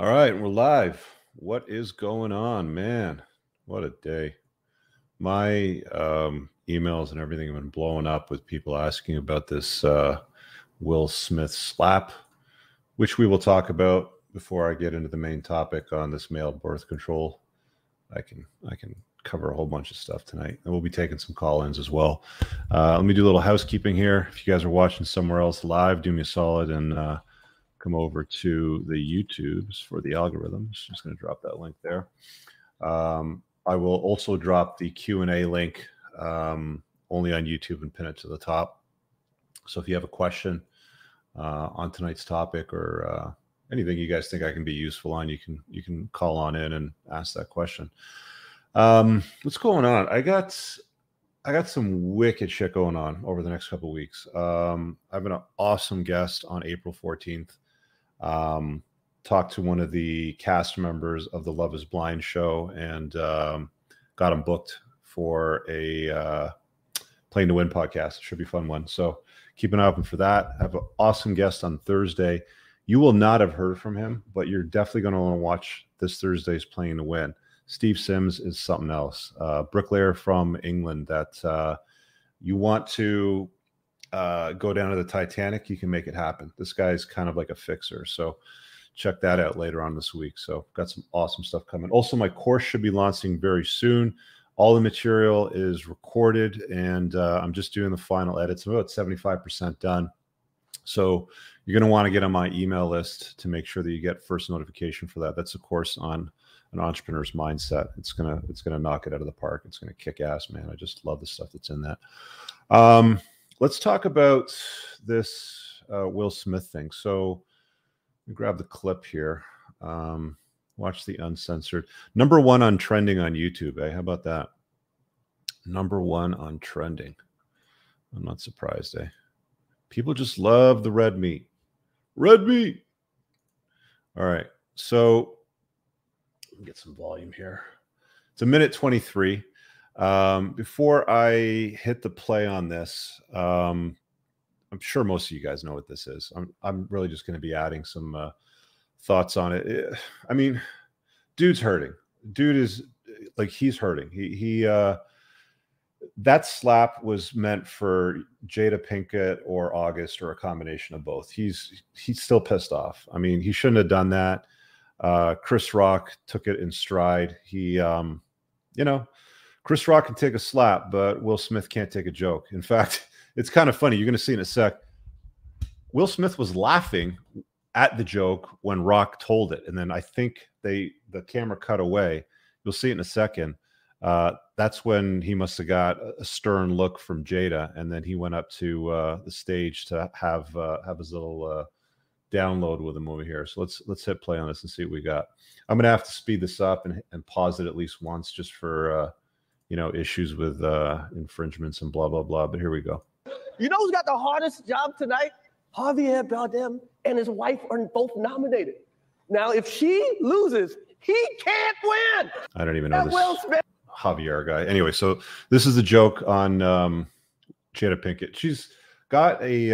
All right, we're live. What is going on, man? What a day. My emails and everything have been blowing up with people asking about this Will Smith slap, which we will talk about before I get into the main topic on this male birth control. I can cover a whole bunch of stuff tonight, and we'll be taking some call-ins as well. Let me do a little housekeeping here. If you guys are watching somewhere else live, do me a solid and come over to the YouTubes for the algorithms. Just going to drop that link there. I will also drop the Q&A link only on YouTube and pin it to the top. So if you have a question on tonight's topic or anything you guys think I can be useful on, you can call on in and ask that question. What's going on? I got some wicked shit going on over the next couple of weeks. I've been an awesome guest on April 14th. Talked to one of the cast members of the Love is Blind show and got him booked for a Playing to Win podcast. It should be a fun one. So keep an eye open for that. I have an awesome guest on Thursday. You will not have heard from him, but you're definitely going to want to watch this Thursday's Playing to Win. Steve Sims is something else. Bricklayer from England that you want to go down to the Titanic, you can make it happen. This guy's kind of like a fixer. So check that out later on this week. So got some awesome stuff coming. Also, my course should be launching very soon. All the material is recorded, and I'm just doing the final edits. I'm about 75% done. So you're going to want to get on my email list to make sure that you get first notification for that. That's a course on an entrepreneur's mindset. It's gonna knock it out of the park. It's gonna kick ass, man. I just love the stuff that's in that. Let's talk about this Will Smith thing. So let me grab the clip here. Watch the uncensored. Number one on trending on YouTube. Eh? How about that? Number one on trending. I'm not surprised, eh? People just love the red meat. Red meat. All right. So get some volume here. It's a minute 23. Before I hit the play on this, I'm sure most of you guys know what this is. I'm really just going to be adding some thoughts on it. I mean, dude's hurting. Dude is like, he's hurting. He that slap was meant for Jada Pinkett or August or a combination of both. He's still pissed off. I mean, he shouldn't have done that. Chris Rock took it in stride. He, you know, Chris Rock can take a slap, but Will Smith can't take a joke. In fact, it's kind of funny. You're going to see in a sec. Will Smith was laughing at the joke when Rock told it. And then I think the camera cut away. You'll see it in a second. That's when he must have got a stern look from Jada. And then he went up to the stage to have his little download with him over here. So let's hit play on this and see what we got. I'm gonna have to speed this up and pause it at least once just for you know, issues with infringements and blah blah blah. But here we go. You know who's got the hardest job tonight? Javier Bardem and his wife are both nominated. Now if she loses, he can't win. I don't even know this Will Smith Javier guy. Anyway, so this is the joke on Jada Pinkett. She's got a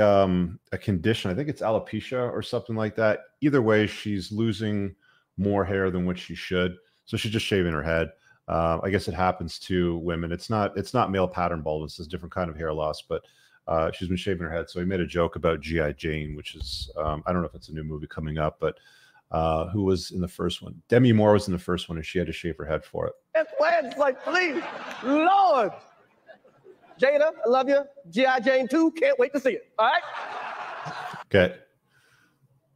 condition. I think it's alopecia or something like that. Either way, she's losing more hair than what she should. So she's just shaving her head. I guess it happens to women. It's not male pattern baldness. It's a different kind of hair loss, but she's been shaving her head. So he made a joke about G.I. Jane, which is, I don't know if it's a new movie coming up, but who was in the first one? Demi Moore was in the first one, and she had to shave her head for it. It's like, please, Lord. Jada, I love you. G.I. Jane 2, can't wait to see it. All right? Okay.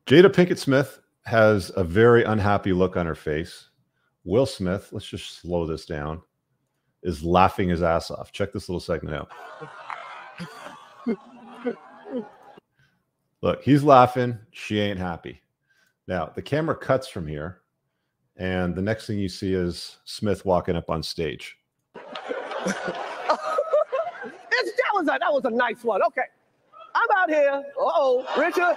Jada Pinkett Smith has a very unhappy look on her face. Will Smith, let's just slow this down, is laughing his ass off. Check this little segment out. Look, he's laughing. She ain't happy. Now, the camera cuts from here, and the next thing you see is Smith walking up on stage. That was a nice one. Okay. I'm out here. Uh-oh, Richard.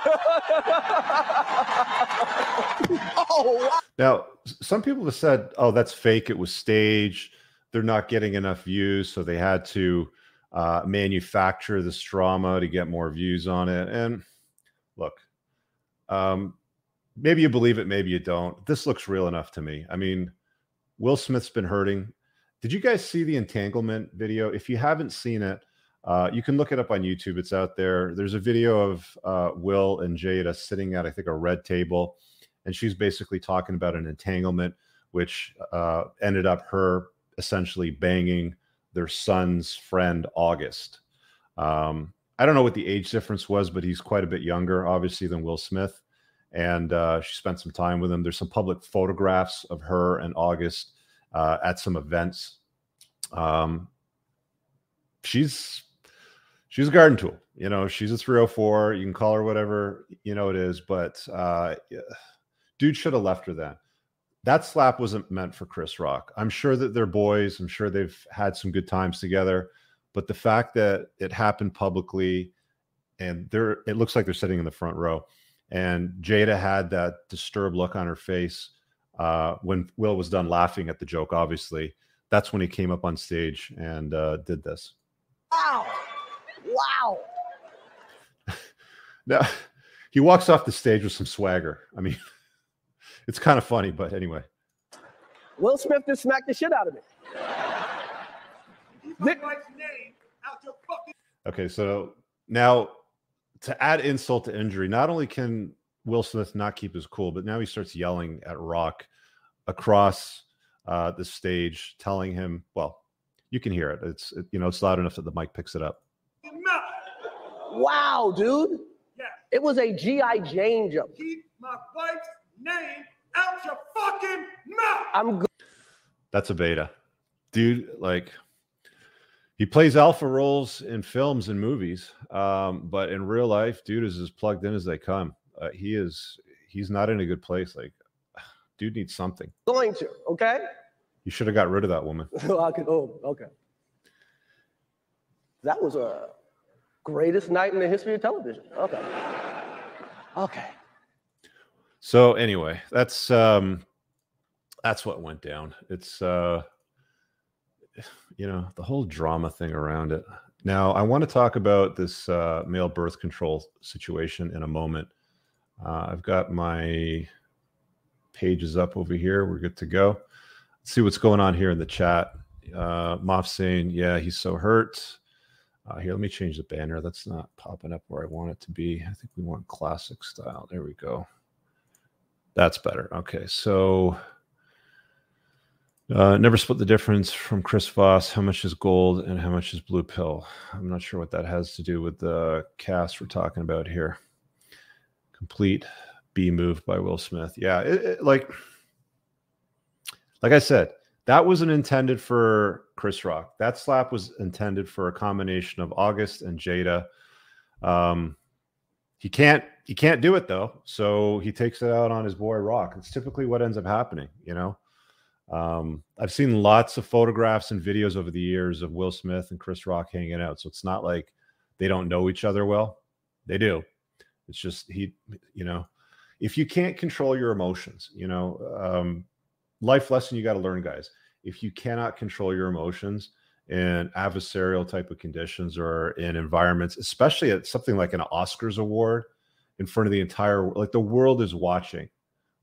Oh, wow. Now, some people have said, oh, that's fake. It was staged. They're not getting enough views, so they had to manufacture this drama to get more views on it. And look, maybe you believe it, maybe you don't. This looks real enough to me. I mean, Will Smith's been hurting. Did you guys see the entanglement video? If you haven't seen it, you can look it up on YouTube. It's out there. There's a video of Will and Jada sitting at, I think, a red table, and she's basically talking about an entanglement, which ended up her essentially banging their son's friend, August. I don't know what the age difference was, but he's quite a bit younger, obviously, than Will Smith. And she spent some time with him. There's some public photographs of her and August at some events. She's a garden tool. You know, she's a 304. You can call her whatever, you know, it is. But dude should have left her then. That slap wasn't meant for Chris Rock. I'm sure that they're boys. I'm sure they've had some good times together. But the fact that it happened publicly, and it looks like they're sitting in the front row, and Jada had that disturbed look on her face when Will was done laughing at the joke, obviously. That's when he came up on stage and did this. Wow. Wow. Now, he walks off the stage with some swagger. I mean, it's kind of funny, but anyway. Will Smith just smacked the shit out of me. Okay, so now to add insult to injury, not only can Will Smith not keep his cool, but now he starts yelling at Rock across the stage, telling him, well, you can hear it. It's loud enough that the mic picks it up. Wow, dude. Yeah. It was a G.I. Jane joke. Keep my wife's name out your fucking mouth. That's a beta. Dude, like... He plays alpha roles in films and movies, but in real life, dude is as plugged in as they come. He's not in a good place. Like, dude needs something. Going to, okay? You should have got rid of that woman. Okay. That was a greatest night in the history of television. Okay. Okay. So anyway, that's what went down. It's you know, the whole drama thing around it. Now, I want to talk about this male birth control situation in a moment. I've got my pages up over here. We're good to go. Let's see what's going on here in the chat. Moff saying, yeah, he's so hurt. Here, let me change the banner. That's not popping up where I want it to be. I think we want classic style. There we go. That's better. Okay, so... never split the difference from Chris Voss. How much is gold and how much is blue pill? I'm not sure what that has to do with the cast we're talking about here. Complete B move by Will Smith. Yeah, like I said, that wasn't intended for Chris Rock. That slap was intended for a combination of August and Jada. He can't do it though, so he takes it out on his boy Rock. It's typically what ends up happening, you know. I've seen lots of photographs and videos over the years of Will Smith and Chris Rock hanging out. So it's not like they don't know each other well. They do. It's just if you can't control your emotions, life lesson you got to learn, guys. If you cannot control your emotions in adversarial type of conditions or in environments, especially at something like an Oscars award in front of the entire world, like the world is watching.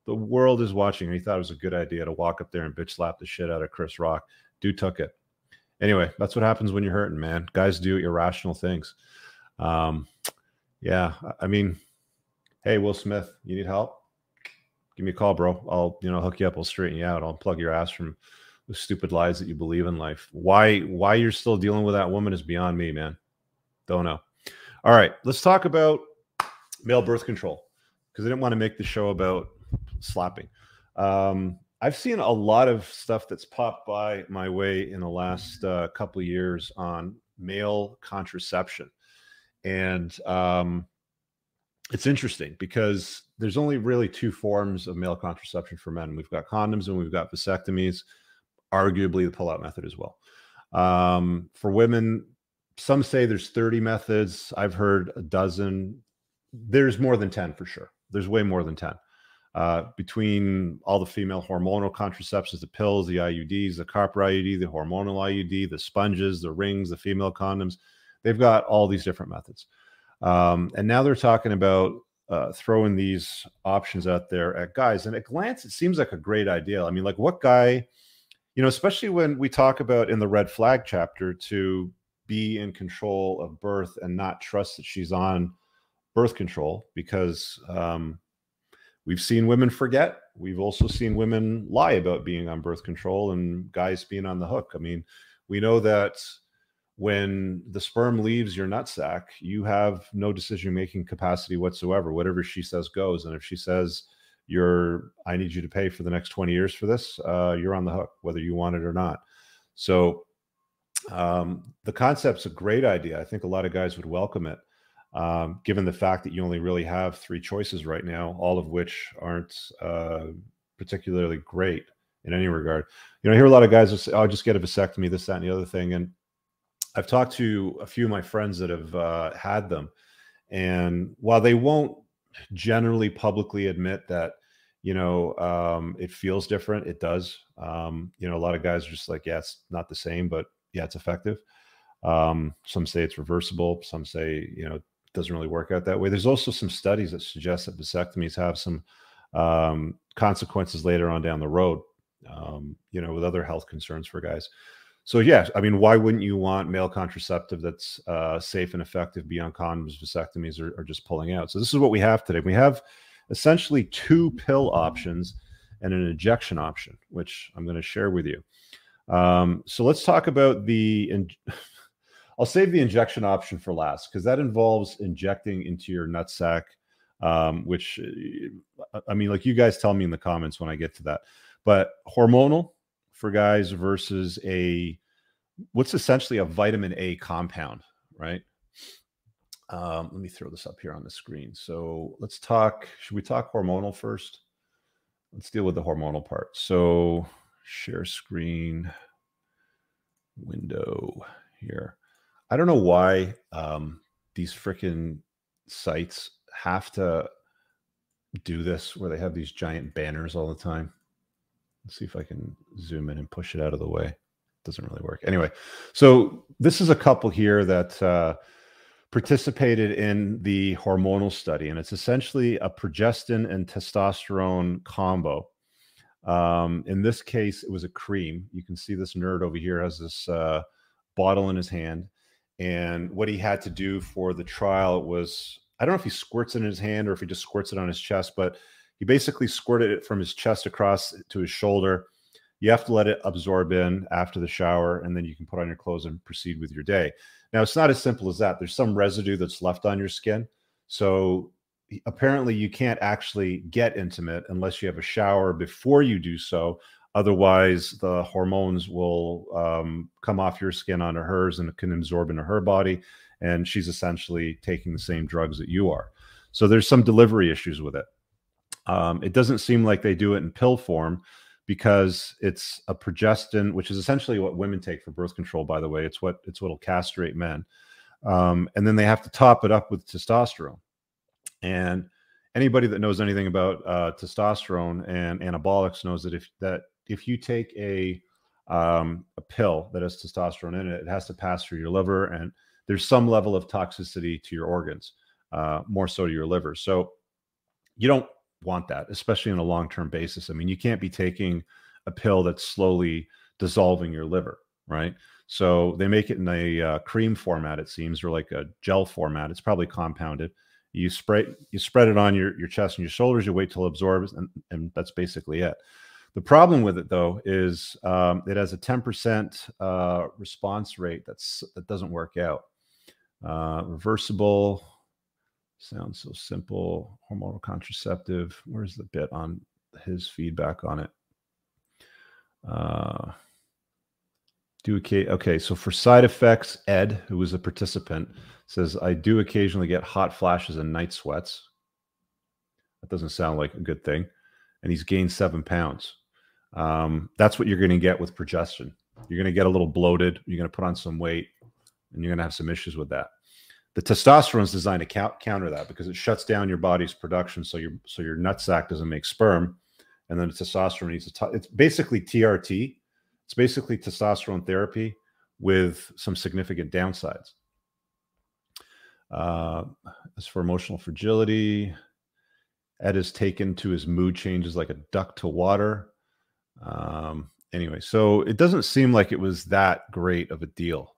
The world is watching, and he thought it was a good idea to walk up there and bitch slap the shit out of Chris Rock. Dude took it. Anyway, that's what happens when you're hurting, man. Guys do irrational things. Yeah, I mean, hey, Will Smith, you need help? Give me a call, bro. I'll, hook you up. I'll straighten you out. I'll plug your ass from the stupid lies that you believe in life. Why you're still dealing with that woman is beyond me, man. Don't know. All right, let's talk about male birth control, because I didn't want to make the show about slapping. I've seen a lot of stuff that's popped by my way in the last couple of years on male contraception, and it's interesting because there's only really two forms of male contraception for men. We've got condoms and we've got vasectomies, arguably the pull-out method as well. For women, some say there's 30 methods. I've heard a dozen. There's more than 10 for sure. There's way more than 10. Between all the female hormonal contraceptives, the pills, the IUDs, the copper IUD, the hormonal IUD, the sponges, the rings, the female condoms, they've got all these different methods. And now they're talking about throwing these options out there at guys. And at glance, it seems like a great idea. I mean, like, what guy, you know, especially when we talk about in the red flag chapter to be in control of birth and not trust that she's on birth control, because we've seen women forget. We've also seen women lie about being on birth control and guys being on the hook. I mean, we know that when the sperm leaves your nutsack, you have no decision-making capacity whatsoever. Whatever she says goes. And if she says, I need you to pay for the next 20 years for this, you're on the hook, whether you want it or not. So the concept's a great idea. I think a lot of guys would welcome it, given the fact that you only really have three choices right now, all of which aren't particularly great in any regard. You know, I hear a lot of guys will say, oh, just get a vasectomy, this, that, and the other thing. And I've talked to a few of my friends that have had them, and while they won't generally publicly admit that, you know, it feels different, it does. You know, a lot of guys are just like, yeah, it's not the same, but yeah, it's effective. Some say it's reversible. Some say, you know, it doesn't really work out that way. There's also some studies that suggest that vasectomies have some consequences later on down the road, you know, with other health concerns for guys. So yeah, I mean, why wouldn't you want male contraceptive that's safe and effective beyond condoms, vasectomies, or just pulling out? So this is what we have today. We have essentially two pill options and an injection option, which I'm going to share with you. So let's talk about the, I'll save the injection option for last, because that involves injecting into your nutsack, which, I mean, like, you guys tell me in the comments when I get to that, but hormonal for guys versus what's essentially a vitamin A compound, right? Let me throw this up here on the screen. So let's talk, should we talk hormonal first? Let's deal with the hormonal part. So share screen window here. I don't know why these freaking sites have to do this, where they have these giant banners all the time. Let's see if I can zoom in and push it out of the way. It doesn't really work. Anyway, so this is a couple here that participated in the hormonal study, and it's essentially a progestin and testosterone combo. In this case, it was a cream. You can see this nerd over here has this bottle in his hand, and what he had to do for the trial was, I don't know if he squirts it in his hand or if he just squirts it on his chest, but he basically squirted it from his chest across to his shoulder. You have to let it absorb in after the shower, and then you can put on your clothes and proceed with your day. Now, it's not as simple as that. There's some residue that's left on your skin. So apparently you can't actually get intimate unless you have a shower before you do so. Otherwise, the hormones will come off your skin onto hers, and it can absorb into her body. And she's essentially taking the same drugs that you are. So there's some delivery issues with it. It doesn't seem like they do it in pill form, because it's a progestin, which is essentially what women take for birth control, by the way. It's what'll castrate men. And then they have to top it up with testosterone. And anybody that knows anything about testosterone and anabolics knows that if you take a pill that has testosterone in it, it has to pass through your liver, and there's some level of toxicity to your organs, more so to your liver. So you don't want that, especially on a long-term basis. I mean, you can't be taking a pill that's slowly dissolving your liver, right? So they make it in a cream format, it seems, or like a gel format. It's probably compounded. You spread it on your chest and your shoulders, you wait till it absorbs, and that's basically it. The problem with it, though, is it has a 10% response rate that doesn't work out. Reversible. Sounds so simple. Hormonal contraceptive. Where's the bit on his feedback on it? Okay, so for side effects, Ed, who was a participant, says, I do occasionally get hot flashes and night sweats. That doesn't sound like a good thing. And he's gained 7 pounds. That's what you're going to get with progestin. You're going to get a little bloated. You're going to put on some weight, and you're going to have some issues with that. The testosterone is designed to counter that, because it shuts down your body's production, so your nutsack doesn't make sperm, and then the testosterone needs to. It's basically TRT. It's basically testosterone therapy with some significant downsides. As for emotional fragility, Ed is taken to his mood changes like a duck to water. Anyway, so it doesn't seem like it was that great of a deal.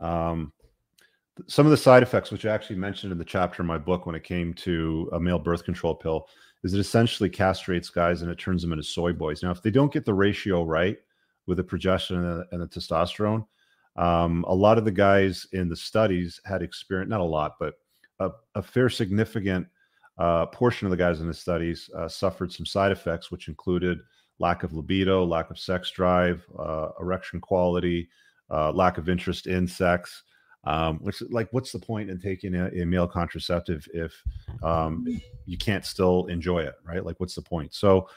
Some of the side effects, which I actually mentioned in the chapter in my book when it came to a male birth control pill, is it essentially castrates guys and it turns them into soy boys. Now, if they don't get the ratio right with the progesterone and the testosterone, a lot of the guys in the studies had experienced, not a lot, but a fair significant portion of the guys in the studies suffered some side effects, which included lack of libido, lack of sex drive, erection quality, lack of interest in sex. Which, like, what's the point in taking a male contraceptive if you can't still enjoy it, right? Like, what's the point? So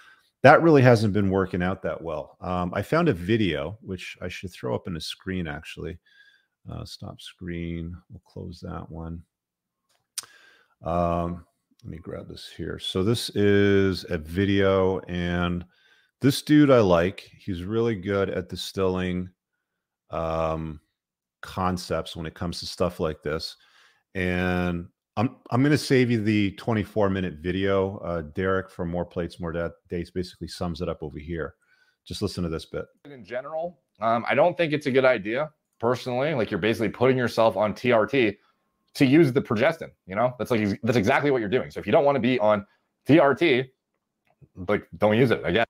that really hasn't been working out that well. I found a video, which I should throw up on the screen, actually. Stop screen. We'll close that one. Let me grab this here. So this is a video, and this dude I like. He's really good at distilling concepts when it comes to stuff like this, and I'm going to save you the 24-minute video. Derek from More Plates More Dates basically sums it up over here. Just listen to this bit. In general, I don't think it's a good idea personally. Like, you're basically putting yourself on TRT to use the progestin. You know, that's exactly what you're doing. So if you don't want to be on TRT, like, don't use it, I guess.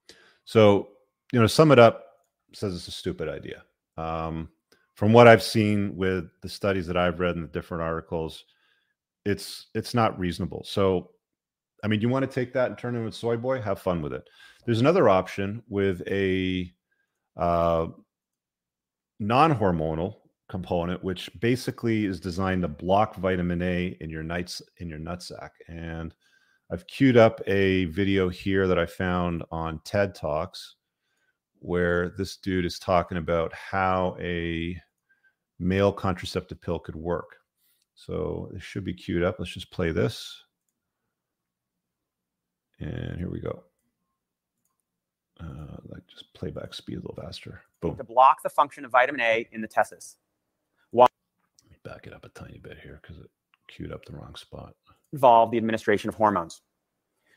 So, you know, sum it up, says it's a stupid idea. From what I've seen with the studies that I've read and the different articles, it's not reasonable. So, I mean, you want to take that and turn it into soy boy? Have fun with it. There's another option with a non-hormonal component, which basically is designed to block vitamin A in your nutsack. And I've queued up a video here that I found on TED Talks, where this dude is talking about how a male contraceptive pill could work. So it should be queued up. Let's just play this. And here we go. Like, just playback speed a little faster. Boom. To block the function of vitamin A in the testes. Let me back it up a tiny bit here because it queued up the wrong spot. Involve the administration of hormones.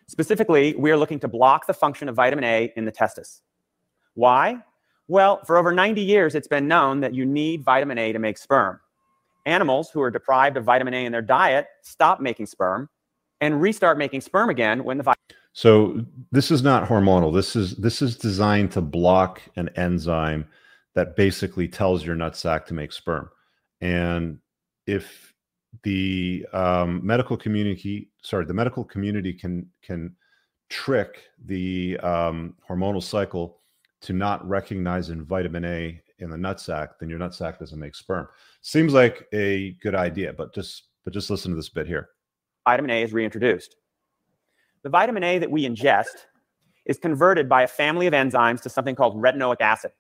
Specifically, we are looking to block the function of vitamin A in the testes. Why? Well, for over 90 years, it's been known that you need vitamin A to make sperm. Animals who are deprived of vitamin A in their diet stop making sperm and restart making sperm again when the vitamin. So this is not hormonal. This is designed to block an enzyme that basically tells your nutsack to make sperm. And if the medical community can trick the hormonal cycle to not recognize in vitamin A in the nutsack, then your nutsack doesn't make sperm. Seems like a good idea, but just listen to this bit here. Vitamin A is reintroduced. The vitamin A that we ingest is converted by a family of enzymes to something called retinoic acid.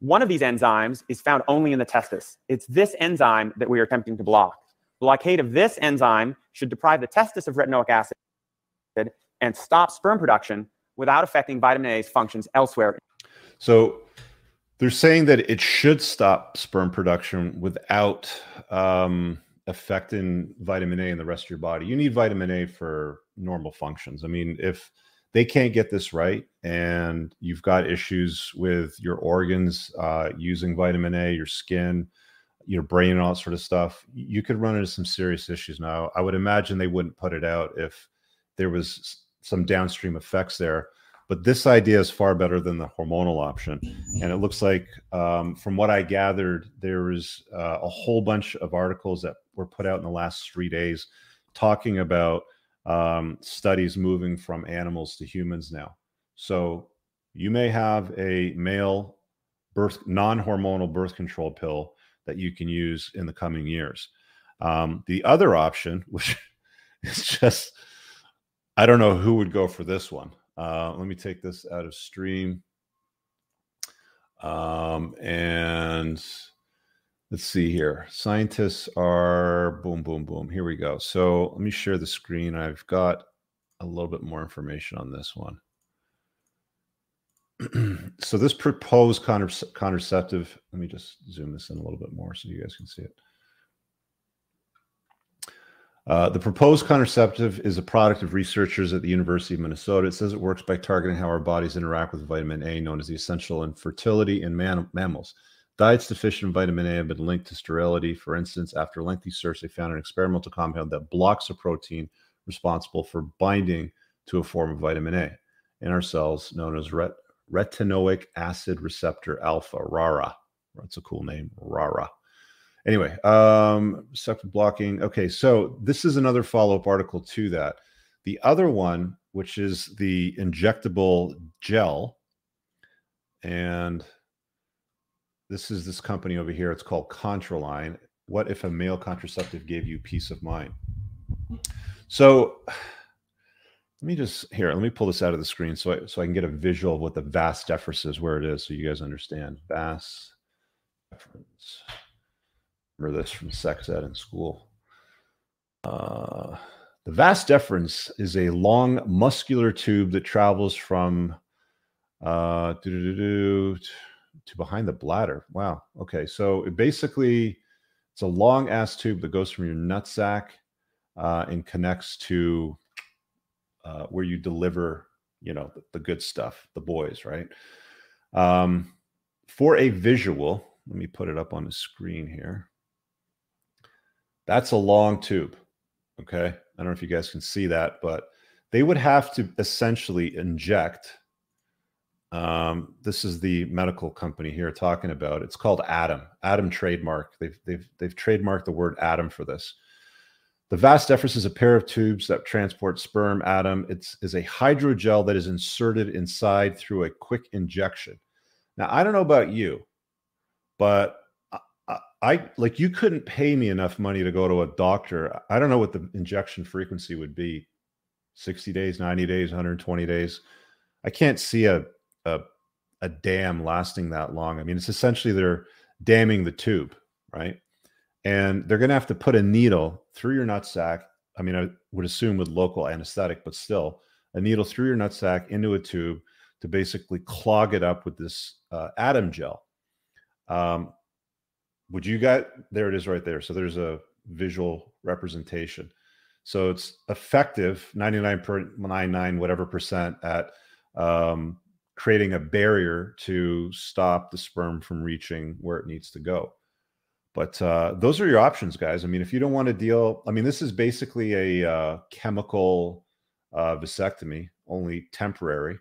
One of these enzymes is found only in the testes. It's this enzyme that we are attempting to block. Blockade of this enzyme should deprive the testes of retinoic acid and stop sperm production without affecting vitamin A's functions elsewhere. So they're saying that it should stop sperm production without affecting vitamin A in the rest of your body. You need vitamin A for normal functions. I mean, if they can't get this right and you've got issues with your organs using vitamin A, your skin, your brain, and all that sort of stuff, you could run into some serious issues. Now, I would imagine they wouldn't put it out if there was some downstream effects there, but this idea is far better than the hormonal option. And it looks like, from what I gathered, there was a whole bunch of articles that were put out in the last 3 days talking about studies moving from animals to humans now. So you may have a male non-hormonal birth control pill that you can use in the coming years. The other option, which is just, I don't know who would go for this one. Let me take this out of stream. And let's see here. Scientists are boom, boom, boom. Here we go. So let me share the screen. I've got a little bit more information on this one. So this proposed contraceptive, let me just zoom this in a little bit more so you guys can see it. The proposed contraceptive is a product of researchers at the University of Minnesota. It says it works by targeting how our bodies interact with vitamin A, known as the essential in fertility in mammals. Diets deficient in vitamin A have been linked to sterility. For instance, after lengthy search, they found an experimental compound that blocks a protein responsible for binding to a form of vitamin A in our cells, known as retinoic acid receptor alpha, RARA. That's a cool name, RARA. Anyway, receptor blocking. Okay, so this is another follow-up article to that. The other one, which is the injectable gel, and this is this company over here. It's called Contraline. What if a male contraceptive gave you peace of mind? So let me just here. Let me pull this out of the screen so I can get a visual of what the vas deferens is, where it is, so you guys understand. Vas deferens. Remember this from sex ed in school. The vas deferens is a long muscular tube that travels from to behind the bladder. Wow. Okay. So it basically, it's a long ass tube that goes from your nutsack and connects to where you deliver, you know, the good stuff, the boys, right? For a visual, let me put it up on the screen here. That's a long tube. Okay. I don't know if you guys can see that, but they would have to essentially inject. This is the medical company here talking about it. It's called Adam. Adam trademark. They've trademarked the word Adam for this. The vas deferens is a pair of tubes that transport sperm. Adam. It's a hydrogel that is inserted inside through a quick injection. Now, I don't know about you, but I like, you couldn't pay me enough money to go to a doctor. I don't know what the injection frequency would be. 60 days, 90 days, 120 days. I can't see a dam lasting that long. I mean, it's essentially they're damming the tube, right? And they're going to have to put a needle through your nutsack. I mean, I would assume with local anesthetic, but still a needle through your nutsack into a tube to basically clog it up with this Adam gel. Would you guys, there it is right there. So there's a visual representation. So it's effective 99.99 whatever percent at creating a barrier to stop the sperm from reaching where it needs to go. But those are your options, guys. I mean, if you don't want to deal, I mean, this is basically a chemical vasectomy, only temporary,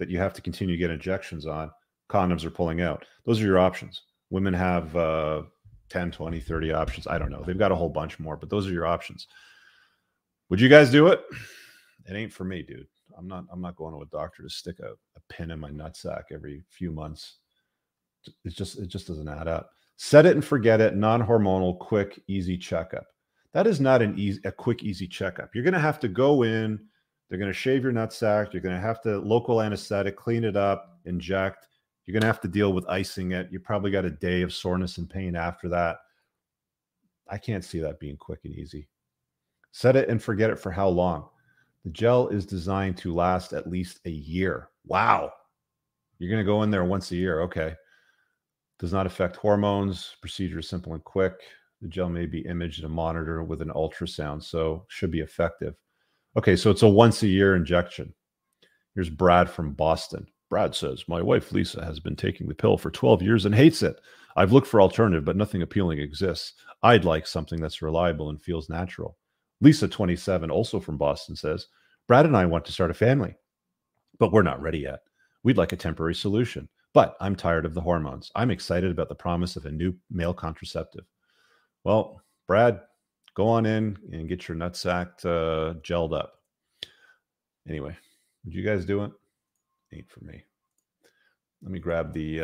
that you have to continue to get injections on. Condoms are pulling out. Those are your options. Women have 10, 20, 30 options. I don't know. They've got a whole bunch more, but those are your options. Would you guys do it? It ain't for me, dude. I'm not going to a doctor to stick a pin in my nutsack every few months. It just doesn't add up. Set it and forget it. Non-hormonal, quick, easy checkup. That is not a quick, easy checkup. You're going to have to go in. They're going to shave your nutsack. You're going to have to local anesthetic, clean it up, inject. You're going to have to deal with icing it. You probably got a day of soreness and pain after that. I can't see that being quick and easy. Set it and forget it for how long? The gel is designed to last at least a year. Wow. You're going to go in there once a year. Okay. Does not affect hormones. Procedure is simple and quick. The gel may be imaged in a monitor with an ultrasound, so should be effective. Okay, so it's a once a year injection. Here's Brad from Boston. Brad says, my wife Lisa has been taking the pill for 12 years and hates it. I've looked for alternative, but nothing appealing exists. I'd like something that's reliable and feels natural. Lisa, 27, also from Boston, says, Brad and I want to start a family, but we're not ready yet. We'd like a temporary solution, but I'm tired of the hormones. I'm excited about the promise of a new male contraceptive. Well, Brad, go on in and get your nutsack gelled up. Anyway, would you guys do it? Ain't for me. Let me grab the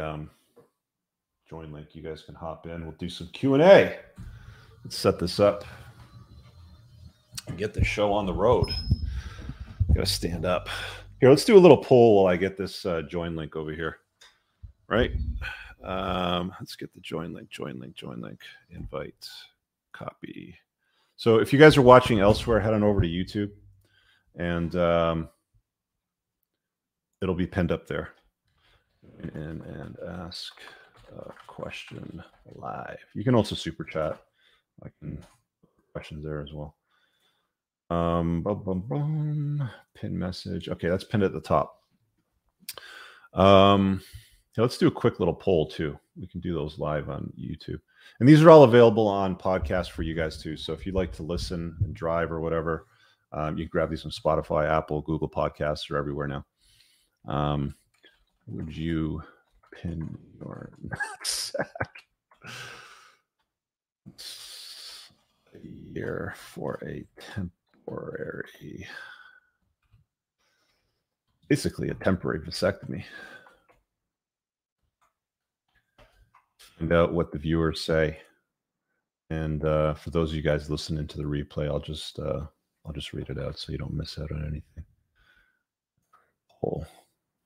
join link. You guys can hop in. We'll do some Q&A. Let's set this up. Get this show on the road. Gotta stand up here. Let's do a little poll while I get this join link over here, right? Let's get the join link, invite, copy. So if you guys are watching elsewhere, head on over to YouTube and it'll be pinned up there. And ask a question live. You can also super chat. I can put questions there as well. Pin message. Okay, that's pinned at the top. Let's do a quick little poll too. We can do those live on YouTube. And these are all available on podcast for you guys too. So if you'd like to listen and drive or whatever, you can grab these from Spotify, Apple, Google Podcasts. They're everywhere now. Would you pin your nutsack here for a temporary, basically a temporary vasectomy? Find out what the viewers say. And for those of you guys listening to the replay, I'll just read it out so you don't miss out on anything.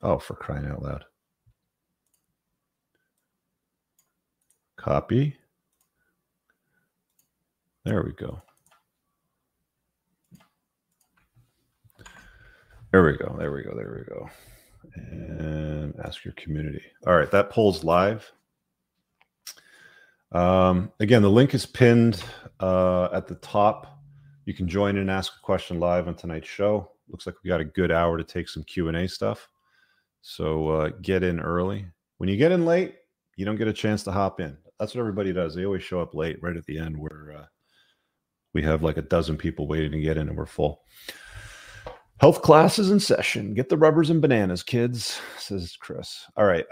Oh, for crying out loud. Copy. There we go. There we go. And ask your community. All right, that poll's live. Again, the link is pinned at the top. You can join and ask a question live on tonight's show. Looks like we got a good hour to take some Q&A stuff. So get in early. When you get in late, you don't get a chance to hop in. That's what everybody does. They always show up late, right at the end where we have like a dozen people waiting to get in and we're full. Health classes in session. Get the rubbers and bananas, kids, says Chris. All right,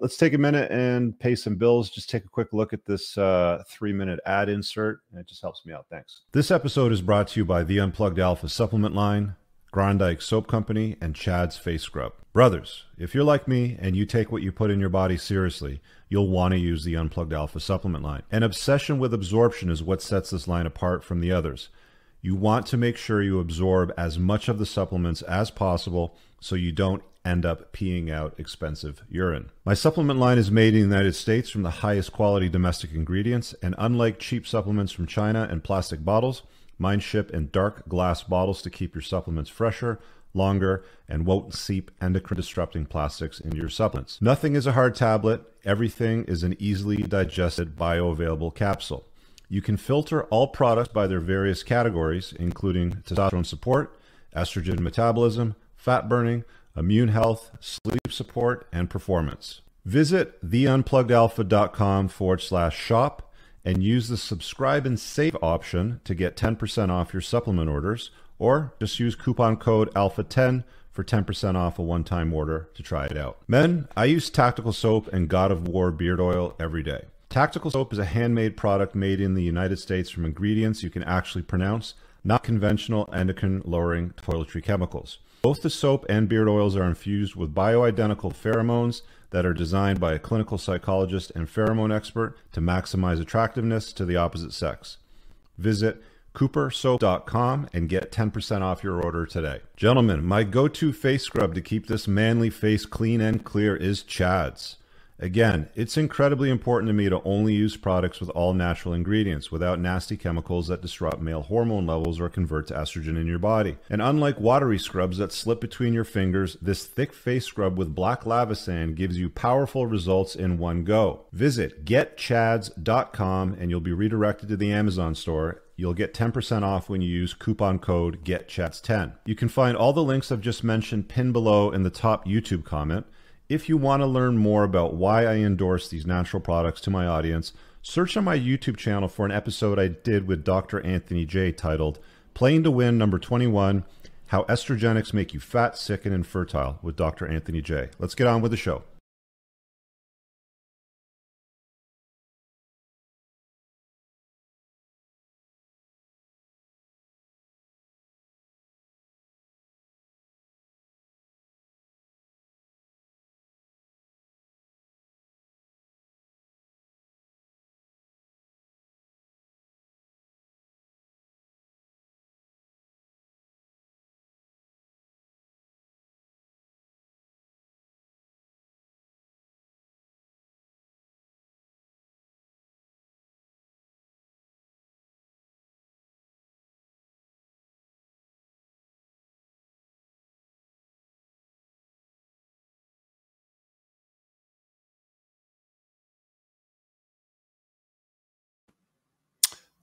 let's take a minute and pay some bills. Just take a quick look at this 3-minute ad insert, and it just helps me out. Thanks. This episode is brought to you by The Unplugged Alpha Supplement Line, Grondike Soap Company, and Chad's Face Scrub. Brothers, if you're like me and you take what you put in your body seriously, you'll want to use The Unplugged Alpha Supplement Line. An obsession with absorption is what sets this line apart from the others. You want to make sure you absorb as much of the supplements as possible so you don't end up peeing out expensive urine. My supplement line is made in the United States from the highest quality domestic ingredients, and unlike cheap supplements from China and plastic bottles, mine ship in dark glass bottles to keep your supplements fresher, longer, and won't seep endocrine-disrupting plastics into your supplements. Nothing is a hard tablet. Everything is an easily digested, bioavailable capsule. You can filter all products by their various categories, including testosterone support, estrogen metabolism, fat burning, immune health, sleep support, and performance. Visit theunpluggedalpha.com/shop and use the subscribe and save option to get 10% off your supplement orders, or just use coupon code ALPHA10 for 10% off a one-time order to try it out. Men, I use Tactical Soap and God of War beard oil every day. Tactical Soap is a handmade product made in the United States from ingredients you can actually pronounce, not conventional endocrine-lowering toiletry chemicals. Both the soap and beard oils are infused with bioidentical pheromones that are designed by a clinical psychologist and pheromone expert to maximize attractiveness to the opposite sex. Visit coopersoap.com and get 10% off your order today. Gentlemen, my go-to face scrub to keep this manly face clean and clear is Chad's. Again, it's incredibly important to me to only use products with all natural ingredients without nasty chemicals that disrupt male hormone levels or convert to estrogen in your body. And unlike watery scrubs that slip between your fingers, this thick face scrub with black lava sand gives you powerful results in one go. Visit getchads.com and you'll be redirected to the Amazon store. You'll get 10% off when you use coupon code GETCHADS10. You can find all the links I've just mentioned pinned below in the top YouTube comment. If you want to learn more about why I endorse these natural products to my audience, search on my YouTube channel for an episode I did with Dr. Anthony J. titled Playing to Win number 21, How Estrogenics Make You Fat, Sick, and Infertile with Dr. Anthony J. Let's get on with the show.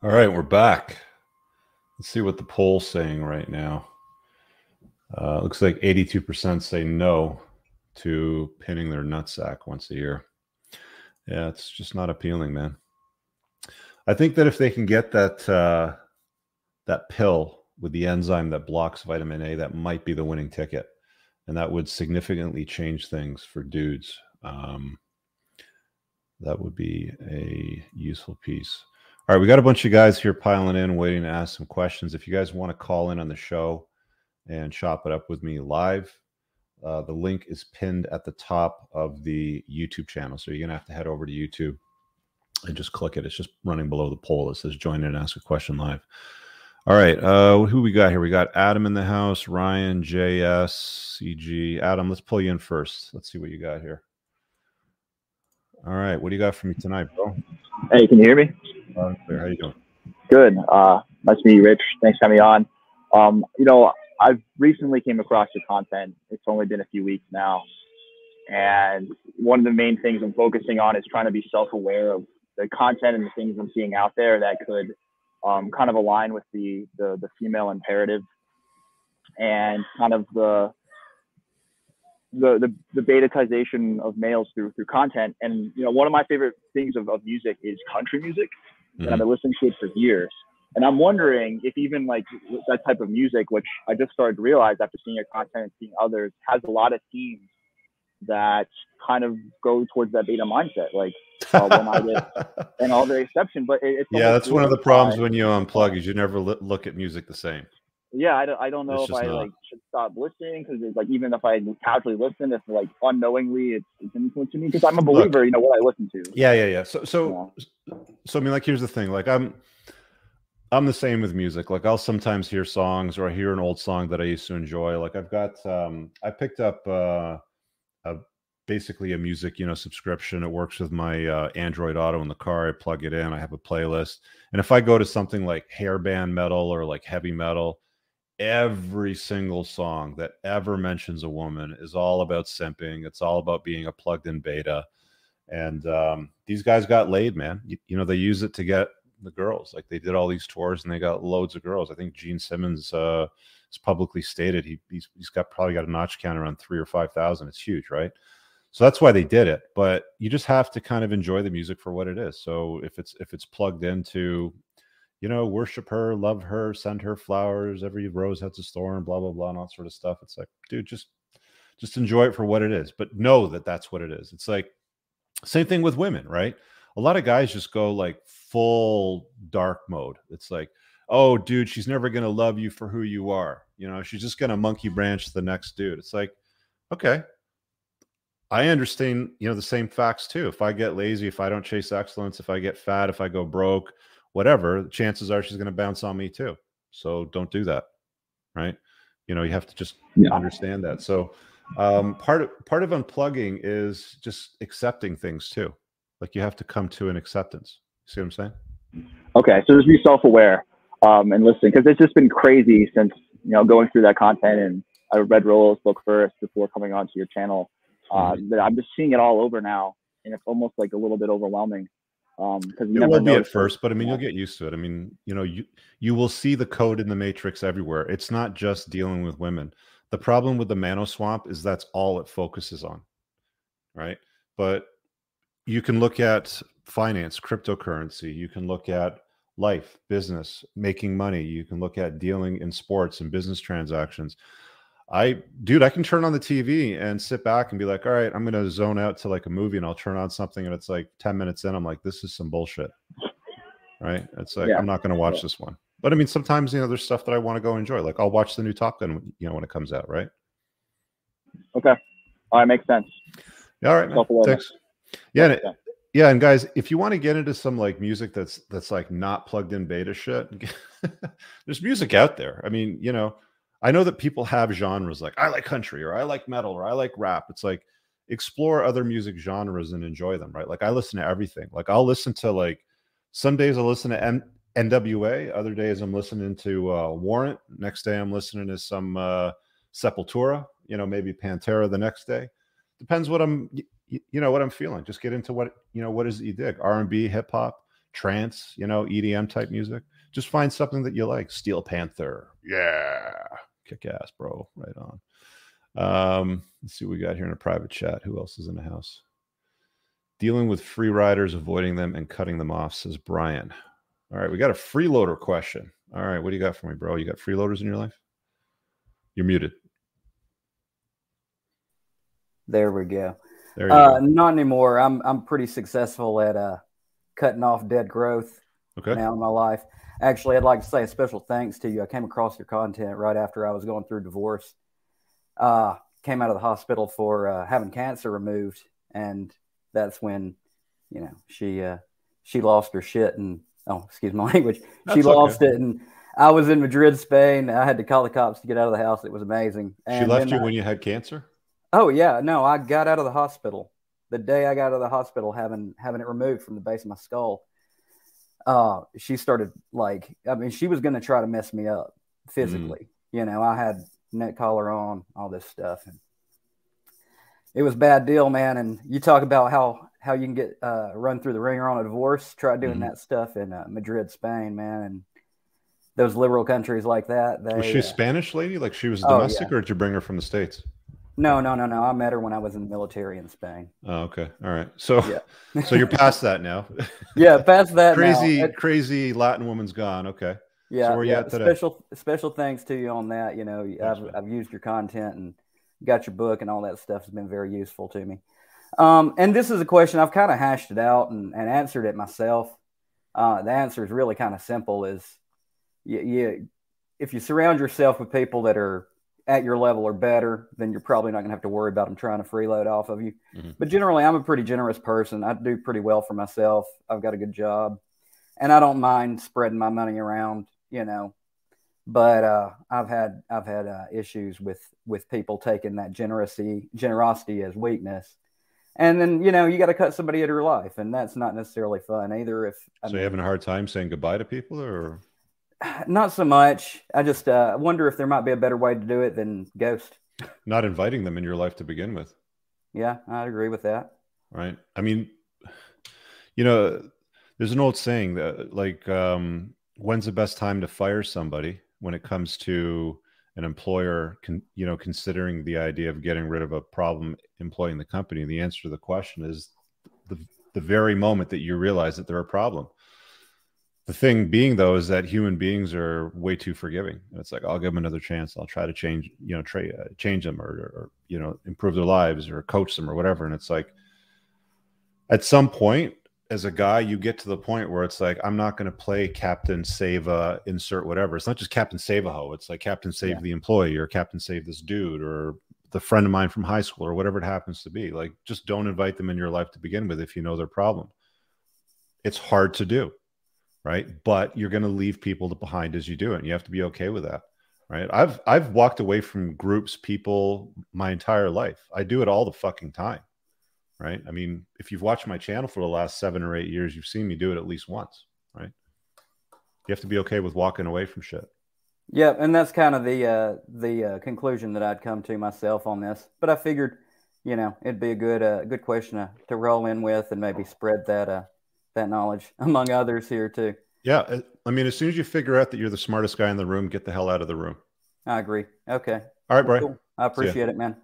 All right, we're back. Let's see what the poll's saying right now. Looks like 82% say no to pinning their nutsack once a year. Yeah, it's just not appealing, man. I think that if they can get that that pill with the enzyme that blocks vitamin A, that might be the winning ticket, and that would significantly change things for dudes. That would be a useful piece. All right, we got a bunch of guys here piling in, waiting to ask some questions. If you guys want to call in on the show and chop it up with me live, the link is pinned at the top of the YouTube channel. So you're going to have to head over to YouTube and just click it. It's just running below the poll. It says join and ask a question live. All right, who we got here? We got Adam in the house, Ryan, JS, CG. Adam, let's pull you in first. Let's see what you got here. All right, what do you got for me tonight, bro? Hey, can you hear me? How you doing? Good. Nice to meet you, Rich. Thanks for having me on. You know, I've recently came across your content. It's only been a few weeks now. And one of the main things I'm focusing on is trying to be self-aware of the content and the things I'm seeing out there that could kind of align with the female imperative and kind of the betatization of males through content. And you know, one of my favorite things of music is country music, and I've been listening to it for years. And I'm wondering if even like that type of music, which I just started to realize after seeing your content and seeing others, has a lot of themes that kind of go towards that beta mindset, like and all the exception. But it's that's one of the problems when you unplug is you never look at music the same. Yeah, I don't know if I like should stop listening, because it's like even if I casually listen, if like unknowingly it's influencing me, because I'm a believer, you know, what I listen to. Yeah. So I mean, like, here's the thing, like I'm the same with music. Like I'll sometimes hear songs, or I hear an old song that I used to enjoy. Like I've got I picked up basically a music, you know, subscription. It works with my Android Auto in the car. I plug it in, I have a playlist. And if I go to something like hairband metal or like heavy metal, every single song that ever mentions a woman is all about simping. It's all about being a plugged in beta. And these guys got laid, man. You know, they use it to get the girls. Like they did all these tours and they got loads of girls. I think Gene Simmons has publicly stated he's got probably got a notch count around 3,000 or 5,000. It's huge, right? So that's why they did it. But you just have to kind of enjoy the music for what it is. So if it's plugged into, you know, worship her, love her, send her flowers, every rose has a thorn, blah blah blah, and all that sort of stuff. It's like, dude, just enjoy it for what it is. But know that that's what it is. It's like same thing with women, right? A lot of guys just go like full dark mode. It's like, oh, dude, she's never going to love you for who you are. You know, she's just going to monkey branch the next dude. It's like, okay, I understand, you know, the same facts too. If I get lazy, if I don't chase excellence, if I get fat, if I go broke, whatever, the chances are she's going to bounce on me too. So don't do that, right? You know, you have to just understand that. So part of unplugging is just accepting things too. Like you have to come to an acceptance. You see what I'm saying? Okay, so just be self-aware and listen, because it's just been crazy since, you know, going through that content, and I read Rolo's book first before coming onto your channel. That I'm just seeing it all over now, and it's almost like a little bit overwhelming. Because it will be at first, but I mean, you'll get used to it. I mean, you know, you will see the code in the matrix everywhere. It's not just dealing with women. The problem with the Mano Swamp is that's all it focuses on, right? But you can look at finance, cryptocurrency. You can look at life, business, making money. You can look at dealing in sports and business transactions. I can turn on the TV and sit back and be like, all right, I'm going to zone out to like a movie, and I'll turn on something and it's like 10 minutes in, I'm like, this is some bullshit, right? It's like, I'm not going to watch this one. But I mean, sometimes, you know, there's stuff that I want to go enjoy. Like I'll watch the new Top Gun, you know, when it comes out, right? Okay. All right. Makes sense. All right. Thanks. Yeah, and guys, if you want to get into some like music that's like not plugged in beta shit, there's music out there. I mean, you know, I know that people have genres like I like country, or I like metal, or I like rap. It's like explore other music genres and enjoy them, right? Like I listen to everything. Like I'll listen to, like, some days I'll listen to NWA, other days I'm listening to Warrant, next day I'm listening to some Sepultura, you know, maybe Pantera the next day. Depends what I'm what I'm feeling. Just get into what, you know, what is it you dig? R&B, hip hop, trance, you know, EDM type music. Just find something that you like. Steel Panther. Yeah. Kick ass, bro. Right on. Let's see what we got here in a private chat. Who else is in the house? Dealing with free riders, avoiding them, and cutting them off, says Brian. All right. We got a freeloader question. All right. What do you got for me, bro? You got freeloaders in your life? You're muted. There we go. There you go. Not anymore. I'm pretty successful at cutting off dead growth now in my life. Actually, I'd like to say a special thanks to you. I came across your content right after I was going through divorce. Came out of the hospital for having cancer removed, and that's when, you know, she lost her shit, and oh, excuse my language, she lost it, and I was in Madrid, Spain. I had to call the cops to get out of the house. It was amazing. And she left you when you had cancer? Oh yeah, no, I got out of the hospital the day I got out of the hospital, having it removed from the base of my skull. She started, like, I mean, she was going to try to mess me up physically. You know, I had neck collar on, all this stuff, and it was a bad deal, man. And you talk about how you can get run through the ringer on a divorce. Try doing that stuff in Madrid, Spain, man, and those liberal countries like that. Was she a Spanish lady? Like, she was domestic, or did you bring her from the States? No, no, no, no. I met her when I was in the military in Spain. Oh, okay. All right. So, so you're past that now. Past that. Crazy Latin woman's gone. Okay. Yeah. So where you at today? Special thanks to you on that. You know, I've used your content and got your book and all that stuff has been very useful to me. And this is a question I've kind of hashed it out and answered it myself. The answer is really kind of simple: is if you surround yourself with people that are at your level or better, then you're probably not going to have to worry about them trying to freeload off of you. But generally, I'm a pretty generous person. I do pretty well for myself. I've got a good job, and I don't mind spreading my money around, you know. But I've had issues with people taking that generosity as weakness, and then, you know, you got to cut somebody out of your life, and that's not necessarily fun either. So you're having a hard time saying goodbye to people, or? Not so much. I just wonder if there might be a better way to do it than ghost. Not inviting them in your life to begin with. Yeah, I agree with that. Right. I mean, you know, there's an old saying that, like, when's the best time to fire somebody when it comes to an employer, you know, considering the idea of getting rid of a problem employee in the company? And the answer to the question is the very moment that you realize that they're a problem. The thing being, though, is that human beings are way too forgiving. It's like, I'll give them another chance. I'll try to change, you know, change them or, you know, improve their lives or coach them or whatever. And it's like, at some point as a guy, you get to the point where it's like, I'm not going to play Captain Save, insert whatever. It's not just Captain Save a Ho. It's like Captain Save the employee or Captain Save this dude or the friend of mine from high school or whatever it happens to be. Like, just don't invite them in your life to begin with if you know their problem. It's hard to do. Right. But you're going to leave people behind as you do it. And you have to be okay with that. Right. I've walked away from groups, people, my entire life. I do it all the fucking time. Right. I mean, if you've watched my channel for the last 7 or 8 years, you've seen me do it at least once. Right. You have to be okay with walking away from shit. Yeah. And that's kind of the conclusion that I'd come to myself on this. But I figured, you know, it'd be a good question to roll in with and maybe spread that knowledge among others here too. Yeah. I mean, as soon as you figure out that you're the smartest guy in the room, get the hell out of the room. I agree. Okay. All right, Brian. Cool. I appreciate it, man.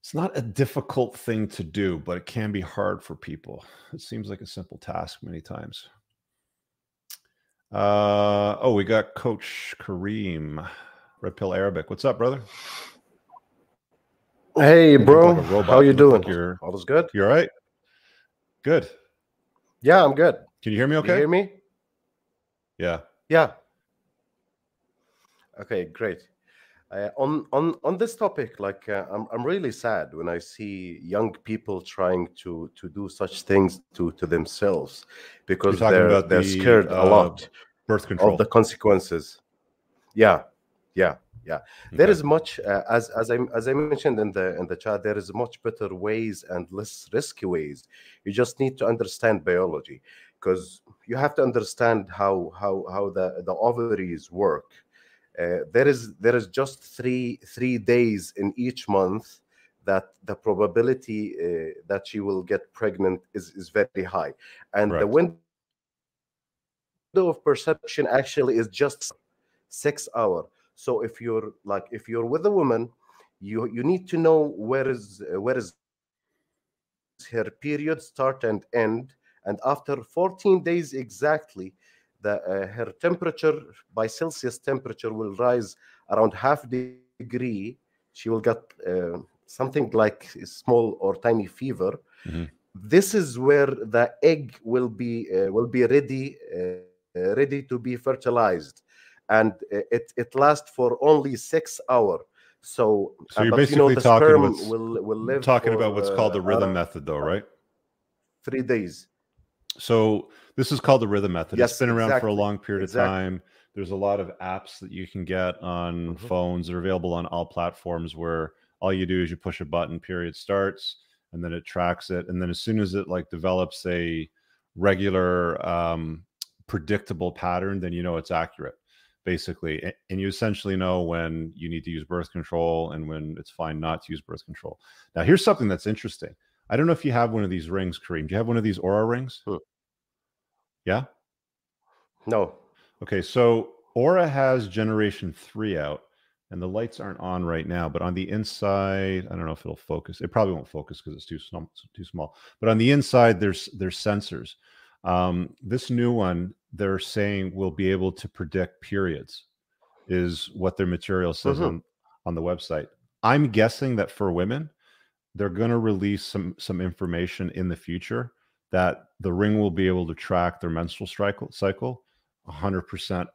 It's not a difficult thing to do, but it can be hard for people. It seems like a simple task many times. Oh, we got Coach Kareem, Red Pill Arabic. What's up, brother? Hey, bro. Like, how you doing? All is good. You all right? Good. Yeah, I'm good. Can you hear me okay? Can you hear me? Yeah. Yeah. Okay, great. On this topic, like, I'm really sad when I see young people trying to do such things to themselves, because they're scared a lot birth control. Of the consequences. Yeah. Yeah. Yeah, okay. There is much as I mentioned in the chat. There is much better ways and less risky ways. You just need to understand biology, because you have to understand how the ovaries work. There is just three days in each month that the probability that she will get pregnant is very high, and the window of perception actually is just 6 hours. So if you're like, if you're with a woman, you need to know where is her period start and end, and after 14 days exactly, her temperature by Celsius temperature will rise around half degree. She will get something like a small or tiny fever. Mm-hmm. This is where the egg will be ready to be fertilized, and it lasts for only 6 hours. So you're basically talking about what's called the rhythm method, though, right? 3 days. So this is called the rhythm method. Yes, it's been around for a long period of time. There's a lot of apps that you can get on phones that are available on all platforms, where all you do is you push a button, period starts, and then it tracks it. And then as soon as it like develops a regular, predictable pattern, then you know it's accurate, basically. And you essentially know when you need to use birth control and when it's fine not to use birth control. Now, here's something that's interesting. I don't know if you have one of these rings, Kareem. Do you have one of these Aura rings? Yeah? No. Okay, so Aura has Generation 3 out, and the lights aren't on right now, but on the inside, I don't know if it'll focus. It probably won't focus because it's too small. But on the inside, there's sensors. This new one, they're saying will be able to predict periods, is what their material says on the website. I'm guessing that for women, they're going to release some information in the future that the ring will be able to track their menstrual cycle 100%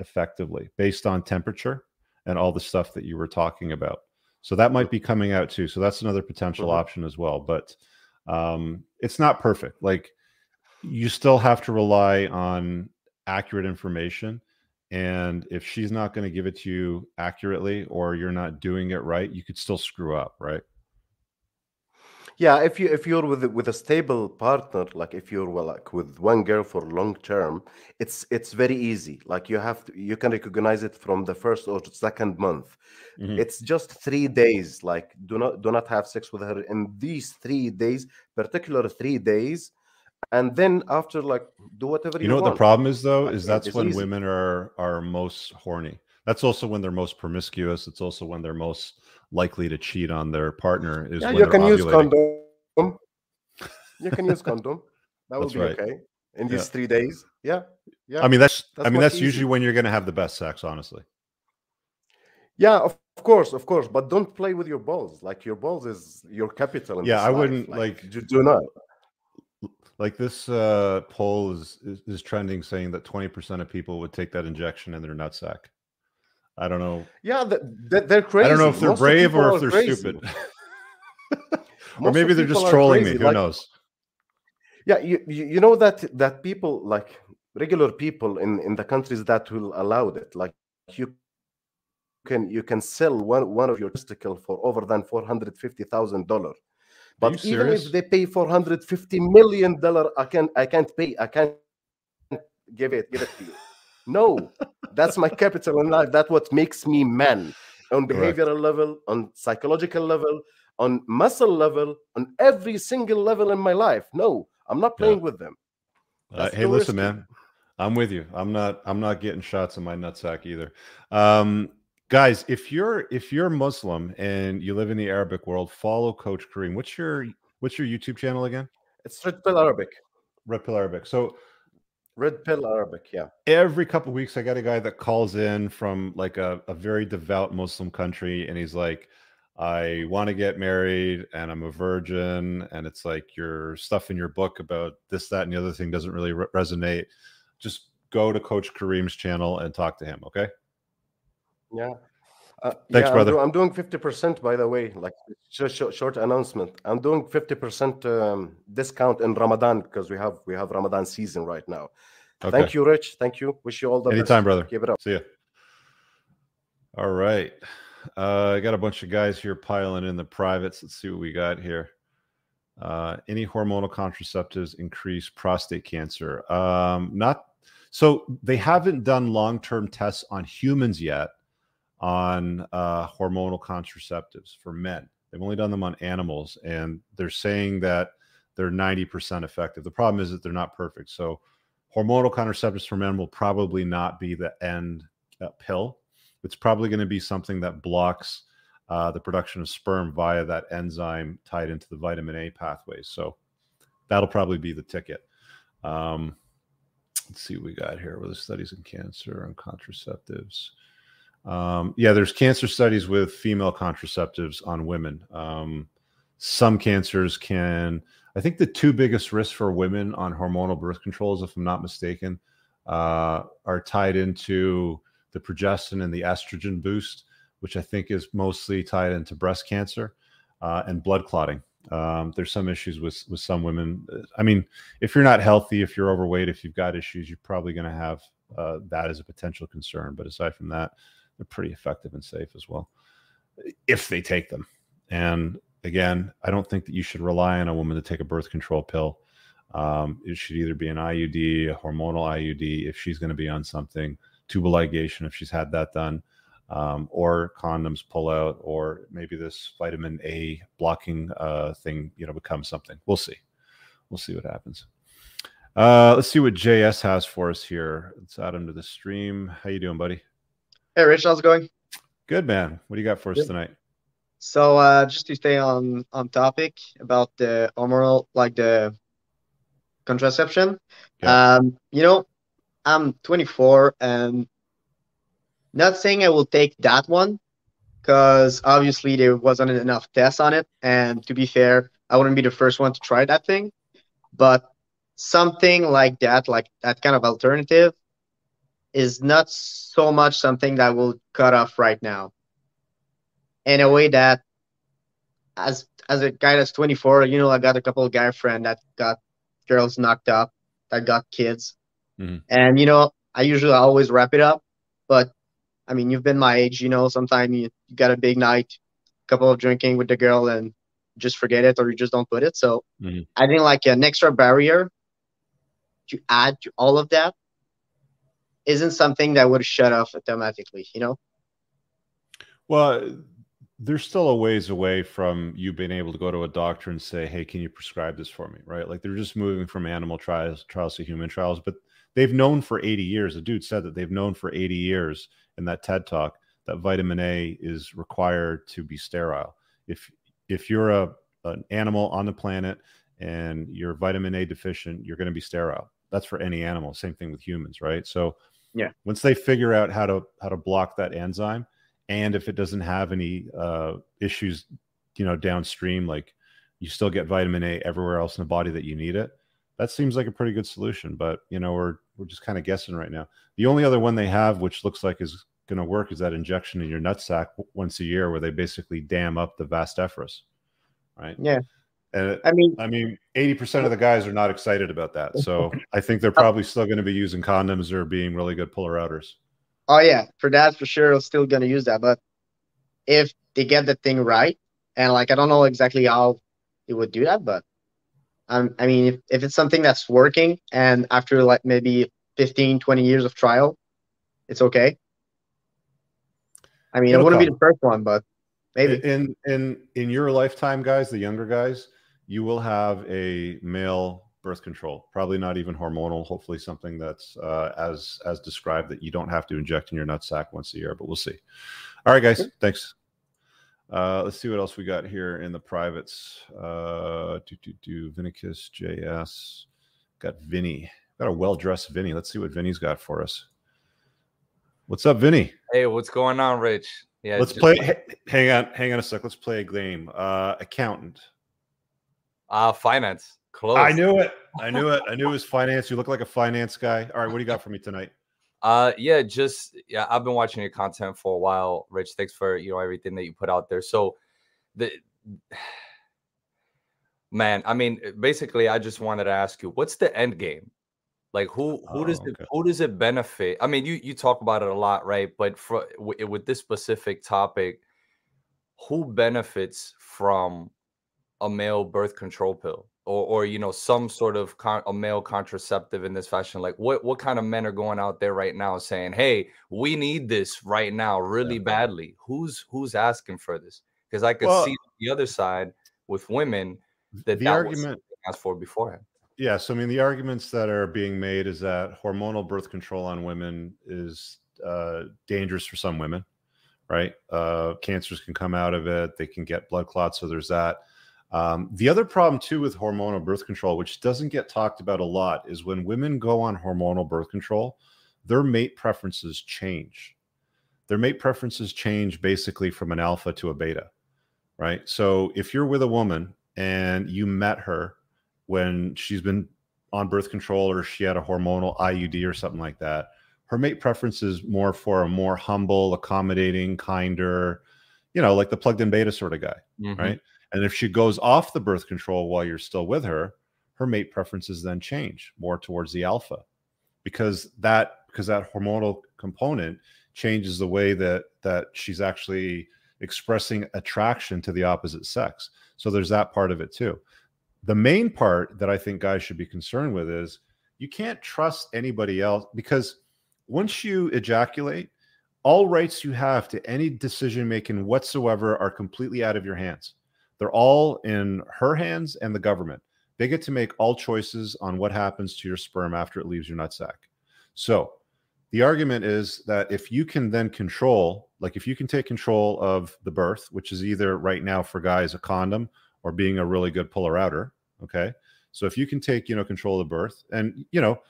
effectively based on temperature and all the stuff that you were talking about. So that might be coming out too. So that's another potential option as well. But it's not perfect. Like, you still have to rely on accurate information. And if she's not going to give it to you accurately, or you're not doing it right, you could still screw up, right? Yeah, if you're with a stable partner, like if you're with one girl for long term, it's very easy. Like you can recognize it from the first or second month. Mm-hmm. It's just 3 days. Like do not have sex with her in these 3 days, particular 3 days, and then after, like, do whatever you want. You know what the problem is though, is that's when women are most horny. That's also when they're most promiscuous. It's also when they're most likely to cheat on their partner. Is when you can use condom. You can use condom. That will be okay in these 3 days. Yeah, yeah. I mean that's usually when you're going to have the best sex, honestly. Yeah, of course. But don't play with your balls. Like, your balls is your capital. In I wouldn't like do not. Like, this poll is trending, saying that 20% of people would take that injection in their nutsack. I don't know. Yeah, they're crazy. I don't know if they're brave or if they're stupid. Or maybe they're just trolling me. Who knows? Yeah, you know that people, like regular people in the countries that will allow it, like you can sell one of your testicles for over than $450,000. But even if they pay $450 million, I can't give it to you. No, that's my capital in life. That's what makes me man on behavioral level, on psychological level, on muscle level, on every single level in my life. No, I'm not playing with them. Hey, listen, man, I'm with you. I'm not getting shots in my nutsack either. Guys, if you're Muslim and you live in the Arabic world, follow Coach Kareem. What's your YouTube channel again? It's Red Pill Arabic. Red Pill Arabic. So Red Pill Arabic, yeah. Every couple of weeks, I got a guy that calls in from like a very devout Muslim country, and he's like, I want to get married, and I'm a virgin, and it's like your stuff in your book about this, that, and the other thing doesn't really resonate. Just go to Coach Kareem's channel and talk to him, okay? Yeah. Thanks, brother. I'm doing 50%, by the way, like just short announcement. I'm doing 50% discount in Ramadan because we have Ramadan season right now. Okay. Thank you, Rich. Thank you. Wish you all the best. Anytime, brother. Keep it up. See ya. All right. I got a bunch of guys here piling in the privates. Let's see what we got here. Any hormonal contraceptives increase prostate cancer? Not so they haven't done long-term tests on humans yet. On hormonal contraceptives for men. They've only done them on animals, and they're saying that they're 90% effective. The problem is that they're not perfect. So hormonal contraceptives for men will probably not be the end pill. It's probably going to be something that blocks the production of sperm via that enzyme tied into the vitamin A pathways. So that'll probably be the ticket. Let's see what we got here. Were the studies in cancer and contraceptives? Yeah, there's cancer studies with female contraceptives on women. Some cancers can, I think the two biggest risks for women on hormonal birth controls, if I'm not mistaken, are tied into the progestin and the estrogen boost, which I think is mostly tied into breast cancer and blood clotting. There's some issues with some women. I mean, if you're not healthy, if you're overweight, if you've got issues, you're probably going to have that as a potential concern. But aside from that, they're pretty effective and safe as well, if they take them. And again, I don't think that you should rely on a woman to take a birth control pill. It should either be an IUD, a hormonal IUD, if she's going to be on something, tubal ligation, if she's had that done, or condoms pull out, or maybe this vitamin A blocking thing, you know, becomes something. We'll see. We'll see what happens. Let's see what JS has for us here. Let's add him to the stream. How you doing, buddy? Hey, Rich. How's it going? Good, man. What do you got for us tonight? So just to stay on topic about the hormonal, like the contraception, you know, I'm 24 and not saying I will take that one because obviously there wasn't enough tests on it. And to be fair, I wouldn't be the first one to try that thing. But something like that kind of alternative is not so much something that will cut off right now. In a way that as a guy that's 24, you know, I got a couple of guy friends that got girls knocked up, that got kids. Mm-hmm. And, you know, I usually always wrap it up. But, I mean, you've been my age, you know, sometimes you got a big night, a couple of drinking with the girl and just forget it or you just don't put it. So mm-hmm. I think like an extra barrier to add to all of that isn't something that would shut off automatically, you know? Well, there's still a ways away from you being able to go to a doctor and say, hey, can you prescribe this for me? Right. Like they're just moving from animal trials to human trials, but they've known for 80 years. The dude said that they've known for 80 years in that TED Talk that vitamin A is required to be sterile. If you're an animal on the planet and you're vitamin A deficient, you're going to be sterile. That's for any animal. Same thing with humans. Right. So yeah, once they figure out how to block that enzyme, and if it doesn't have any issues, you know, downstream, like you still get vitamin A everywhere else in the body that you need it. That seems like a pretty good solution, but you know, we're just kind of guessing right now. The only other one they have, which looks like is going to work, is that injection in your nutsack once a year, where they basically dam up the vas deferens, right? Yeah. And it, I mean, 80% of the guys are not excited about that, so I think they're probably still going to be using condoms or being really good puller outers. Oh, yeah, for that, for sure, I'm still going to use that. But if they get the thing right, and, like, I don't know exactly how it would do that, but, I mean, if it's something that's working and after, like, maybe 15, 20 years of trial, it's okay. I mean, it wouldn't be the first one, but maybe. In your lifetime, guys, the younger guys, you will have a male birth control, probably not even hormonal, hopefully something that's as described that you don't have to inject in your nutsack once a year, but we'll see. All right, guys, thanks. Let's see what else we got here in the privates. Vinicus JS. Got Vinny. Got a well-dressed Vinny. Let's see what Vinny's got for us. What's up, Vinny? Hey, what's going on, Rich? Yeah, let's play. Hang on a sec. Let's play a game. Accountant. Finance. Close. I knew it. I knew it. I knew it was finance. You look like a finance guy. All right, what do you got for me tonight? Yeah, I've been watching your content for a while, Rich. Thanks for, you know, everything that you put out there. So I mean, basically I just wanted to ask you, what's the end game? Like who does it benefit? I mean, you talk about it a lot, right? But with this specific topic, who benefits from a male birth control pill? Or you know, some sort of a male contraceptive in this fashion? Like what kind of men are going out there right now saying, hey, we need this right now really badly? Who's asking for this? Because I could see the other side with women that was something asked for beforehand. Yeah. So, I mean, the arguments that are being made is that hormonal birth control on women is dangerous for some women, right? Cancers can come out of it. They can get blood clots. So there's that. The other problem too with hormonal birth control, which doesn't get talked about a lot, is when women go on hormonal birth control, their mate preferences change. Their mate preferences change basically from an alpha to a beta, right? So if you're with a woman and you met her when she's been on birth control or she had a hormonal IUD or something like that, her mate preference is more for a more humble, accommodating, kinder, you know, like the plugged in beta sort of guy, mm-hmm. right? And if she goes off the birth control while you're still with her, her mate preferences then change more towards the alpha, because that hormonal component changes the way that she's actually expressing attraction to the opposite sex. So there's that part of it too. The main part that I think guys should be concerned with is you can't trust anybody else, because once you ejaculate, all rights you have to any decision-making whatsoever are completely out of your hands. They're all in her hands and the government. They get to make all choices on what happens to your sperm after it leaves your nutsack. So the argument is that if you can then control, like if you can take control of the birth, which is either right now for guys a condom or being a really good puller outer. Okay. So if you can take, you know, control of the birth, and, you know,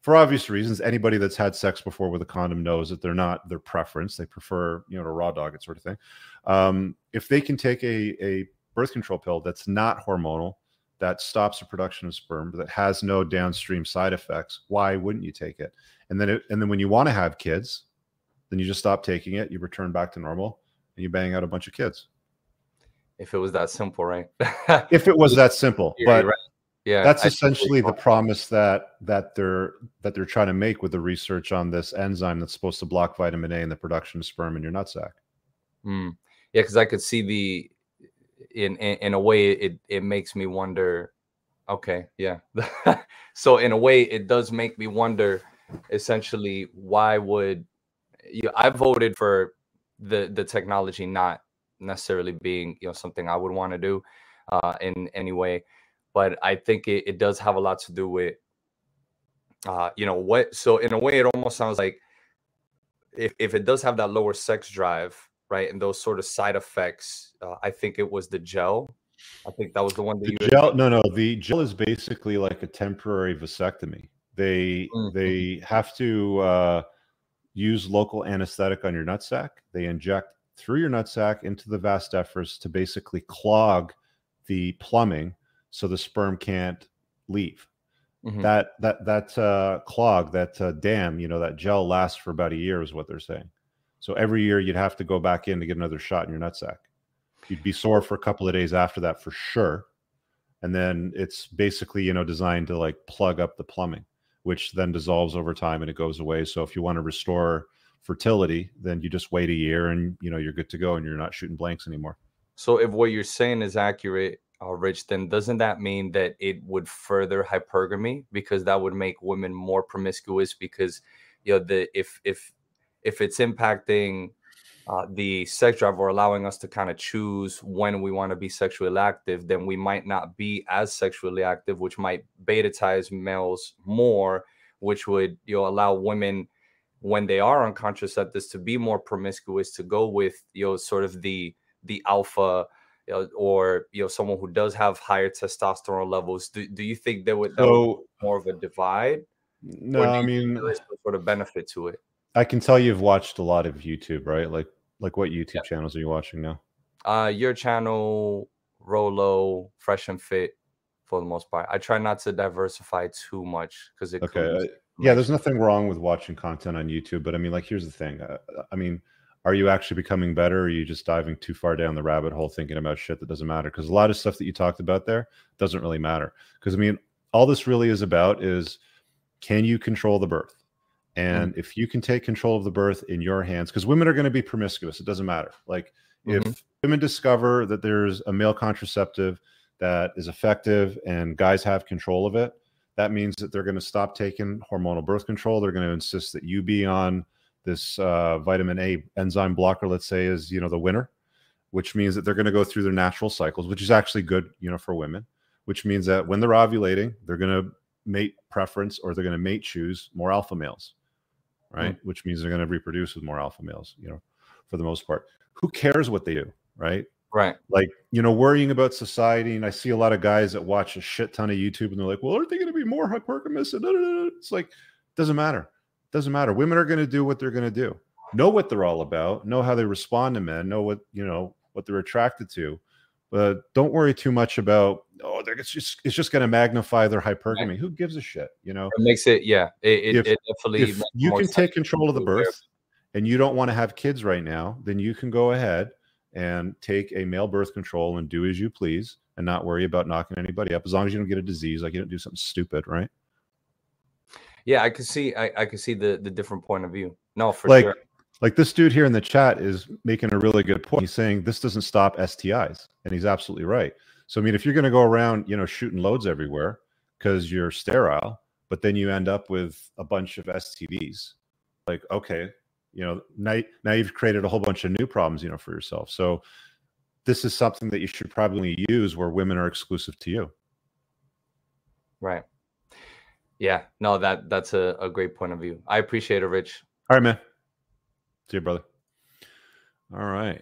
for obvious reasons, anybody that's had sex before with a condom knows that they're not their preference. They prefer, you know, to raw dog it sort of thing. If they can take a birth control pill that's not hormonal, that stops the production of sperm, that has no downstream side effects, why wouldn't you take it? And then when you want to have kids, then you just stop taking it, you return back to normal, and you bang out a bunch of kids. If it was that simple, right? If it was that simple, but right. Yeah, that's essentially the promise that they're trying to make with the research on this enzyme that's supposed to block vitamin A and the production of sperm in your nutsack. Mm. Yeah, because I could see the in a way it makes me wonder. Okay, yeah. So in a way, it does make me wonder. Essentially, why would you? I voted for the technology not necessarily being, you know, something I would want to do in any way, but I think it does have a lot to do with you know what. So in a way, it almost sounds like if it does have that lower sex drive, right, and those sort of side effects, I think it was the gel. I think that was the one that the gel is basically like a temporary vasectomy. They have to use local anesthetic on your nutsack. They inject through your nutsack into the vas deferens to basically clog the plumbing so the sperm can't leave. Mm-hmm. That clog, that dam, you know, that gel lasts for about a year is what they're saying. So every year you'd have to go back in to get another shot in your nutsack. You'd be sore for a couple of days after that for sure. And then it's basically, you know, designed to like plug up the plumbing, which then dissolves over time and it goes away. So if you want to restore fertility, then you just wait a year and, you know, you're good to go and you're not shooting blanks anymore. So if what you're saying is accurate, Rich, then doesn't that mean that it would further hypergamy, because that would make women more promiscuous, because, you know, if it's impacting the sex drive or allowing us to kind of choose when we want to be sexually active, then we might not be as sexually active, which might beta-tize males more, which would, you know, allow women when they are on contraceptives to be more promiscuous, to go with, you know, sort of the alpha, you know, or, you know, someone who does have higher testosterone levels. Do you think that would be more of a divide? No, I mean, there's some sort of benefit to it. I can tell you've watched a lot of YouTube, right? Like what YouTube channels are you watching now? Your channel, Rolo, Fresh and Fit, for the most part. I try not to diversify too much because it comes. Yeah, there's nothing wrong with watching content on YouTube, but I mean, like, here's the thing. I mean, are you actually becoming better, or are you just diving too far down the rabbit hole thinking about shit that doesn't matter? Because a lot of stuff that you talked about there doesn't really matter. Because, I mean, all this really is about is, can you control the birth? And if you can take control of the birth in your hands, because women are going to be promiscuous, it doesn't matter. Like, if women discover that there's a male contraceptive that is effective and guys have control of it, that means that they're going to stop taking hormonal birth control. They're going to insist that you be on this vitamin A enzyme blocker, let's say, is, you know, the winner, which means that they're going to go through their natural cycles, which is actually good, you know, for women. which means that when they're ovulating, they're going to mate preference, or they're going to mate choose more alpha males, right? Mm-hmm. Which means they're going to reproduce with more alpha males, you know, for the most part. Who cares what they do, right? Right. Like, you know, worrying about society. And I see a lot of guys that watch a shit ton of YouTube and they're like, well, aren't they going to be more hypergamous? It's like, doesn't matter. Doesn't matter. Women are going to do what they're going to do. Know what they're all about. Know how they respond to men. Know what, you know, what they're attracted to. But don't worry too much about, oh, it's just going to magnify their hypergamy. Right. Who gives a shit? You know, it makes it, yeah. It definitely. If you can take control of the birth and you don't want to have kids right now, then you can go ahead and take a male birth control and do as you please and not worry about knocking anybody up, as long as you don't get a disease, like you don't do something stupid, right? Yeah, I could see I could see the different point of view. No, for sure. Like this dude here in the chat is making a really good point. He's saying this doesn't stop STIs, and he's absolutely right. So I mean, if you're going to go around, you know, shooting loads everywhere because you're sterile, but then you end up with a bunch of STDs, like, okay, you know, now you've created a whole bunch of new problems, you know, for yourself. So this is something that you should probably use where women are exclusive to you. Right. Yeah, no, that's a great point of view. I appreciate it, Rich. All right, man. See you, brother. All right.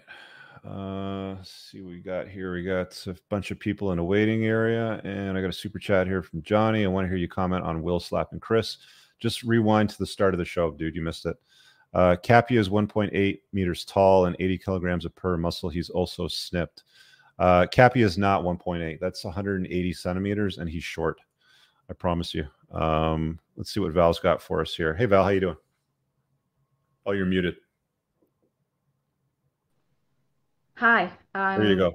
Let's see what we got here. We got a bunch of people in a waiting area, and I got a super chat here from Johnny. I want to hear you comment on Will slapping Chris. Just rewind to the start of the show, dude. You missed it. Capia is 1.8 meters tall and 80 kilograms of per muscle. He's also snipped. Capia is not 1.8. That's 180 centimeters, and he's short. I promise you. Let's see what Val's got for us here. Hey, Val, how you doing? Oh, you're muted. Hi. There you go.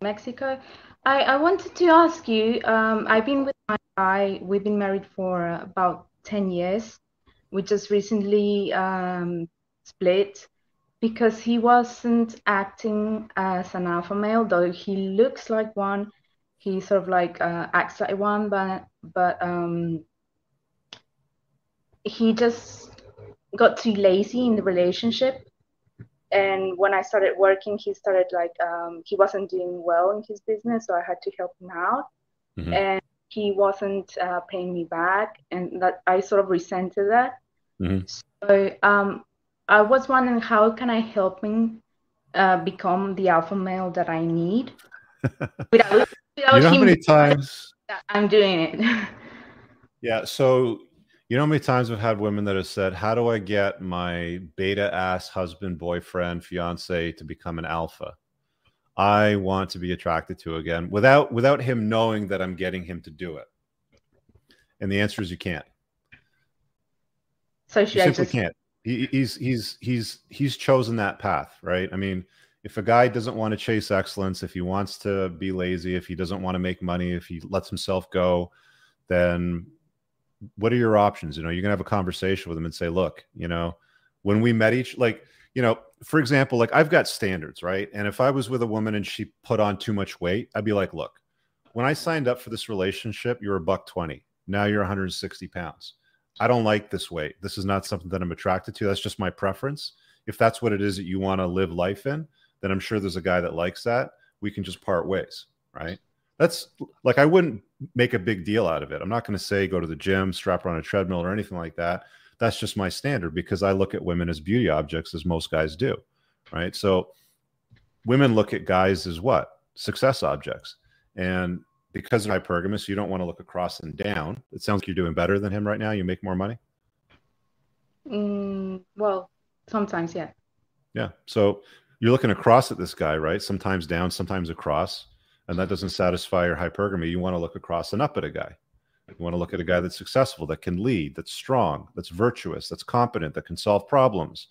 Mexico. I wanted to ask you, I've been with my guy. We've been married for about 10 years. We just recently split because he wasn't acting as an alpha male, though he looks like one. He sort of like acts like one, but he just got too lazy in the relationship. And when I started working, he started like, he wasn't doing well in his business, so I had to help him out. Mm-hmm. And he wasn't paying me back, and that I sort of resented that. Mm-hmm. So I was wondering, how can I help him become the alpha male that I need without you know him, how many times I'm doing it? Yeah. So you know how many times I've had women that have said, how do I get my beta ass husband, boyfriend, fiance to become an alpha? I want to be attracted to again without him knowing that I'm getting him to do it. And the answer is you can't. So she simply can't. He's chosen that path, right? I mean, if a guy doesn't want to chase excellence, if he wants to be lazy, if he doesn't want to make money, if he lets himself go, then what are your options? You know, you're going to have a conversation with him and say, look, you know, when we met you know, for example, like I've got standards, right? And if I was with a woman and she put on too much weight, I'd be like, look, when I signed up for this relationship, you're $120. Now you're 160 pounds. I don't like this weight. This is not something that I'm attracted to. That's just my preference. If that's what it is that you want to live life in, then I'm sure there's a guy that likes that. We can just part ways, right? That's like, I wouldn't make a big deal out of it. I'm not going to say go to the gym, strap her on a treadmill or anything like that. That's just my standard because I look at women as beauty objects, as most guys do, right? So women look at guys as what? Success objects. And because they're hypergamous, you don't want to look across and down. It sounds like you're doing better than him right now. You make more money? Well, sometimes, yeah. Yeah. So you're looking across at this guy, right? Sometimes down, sometimes across. And that doesn't satisfy your hypergamy. You want to look across and up at a guy. You want to look at a guy that's successful, that can lead, that's strong, that's virtuous, that's competent, that can solve problems,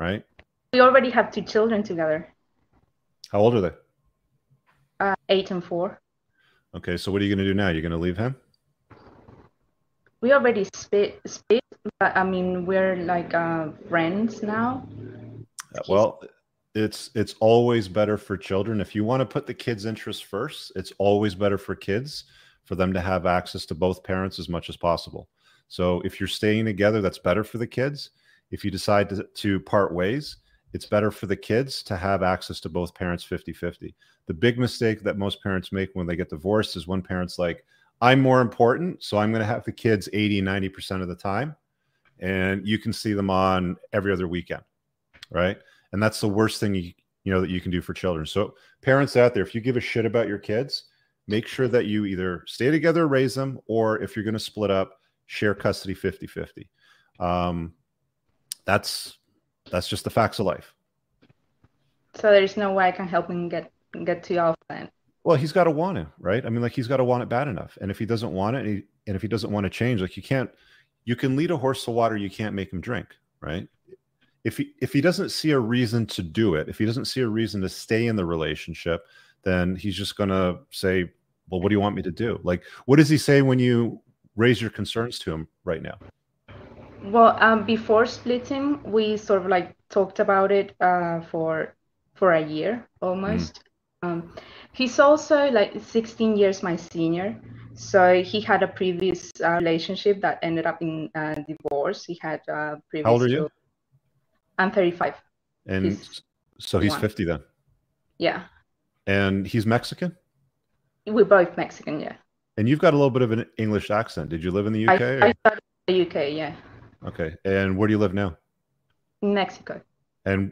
right? We already have two children together. How old are they? 8 and 4. Okay, so what are you going to do now? You're going to leave him? We already split, but I mean, we're like friends now. Well, it's always better for children. If you want to put the kids' interests first, it's always better for kids for them to have access to both parents as much as possible. So if you're staying together, that's better for the kids. If you decide to part ways, It's better for the kids to have access to both parents 50-50. The big mistake that most parents make when they get divorced is one parent's like, I'm more important, so I'm going to have the kids 80-90% of the time, and you can see them on every other weekend, right? And that's the worst thing that you can do for children. So parents out there, if you give a shit about your kids, make sure that you either stay together, raise them, or if you're going to split up, share custody 50-50. That's just the facts of life. So there's no way I can help him get to y'all plan. Well, he's got to want it, right? I mean, like, he's got to want it bad enough. And if he doesn't want it, and if he doesn't want to change, like, you can lead a horse to water, you can't make him drink, right? If he doesn't see a reason to do it, if he doesn't see a reason to stay in the relationship, then he's just going to say, well, what do you want me to do? Like, what does he say when you raise your concerns to him right now? Well, before splitting, we sort of like talked about it for a year almost. Mm. He's also like 16 years my senior. So he had a previous relationship that ended up in divorce. He had a previous... How old are you? I'm 35. And he's 50 then? Yeah. And he's Mexican? We're both Mexican, yeah. And you've got a little bit of an English accent. Did you live in the UK? I started in the UK, yeah. Okay. And where do you live now? In Mexico. And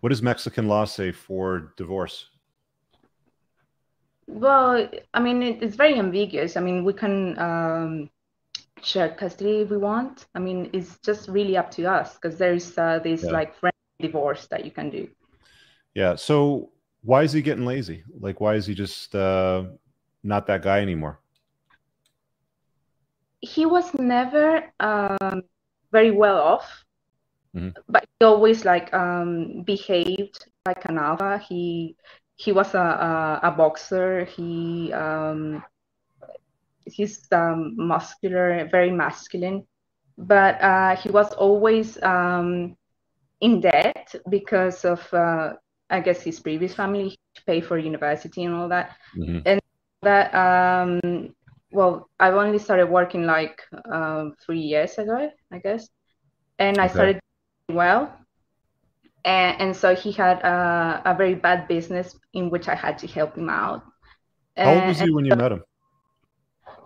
what does Mexican law say for divorce? Well, I mean, it's very ambiguous. I mean, we can share custody if we want. I mean, it's just really up to us, because there's this like friendly divorce that you can do. Yeah. So why is he getting lazy? Like, why is he just not that guy anymore? He was never very well off, mm-hmm. but he always like behaved like an alpha. He was a boxer. He's muscular, very masculine, but he was always in debt because of I guess his previous family. He had to pay for university and all that. Mm-hmm. And that well, I've only started working like 3 years ago, I guess, and I started doing well. And so he had a very bad business in which I had to help him out. How old was he when you met him?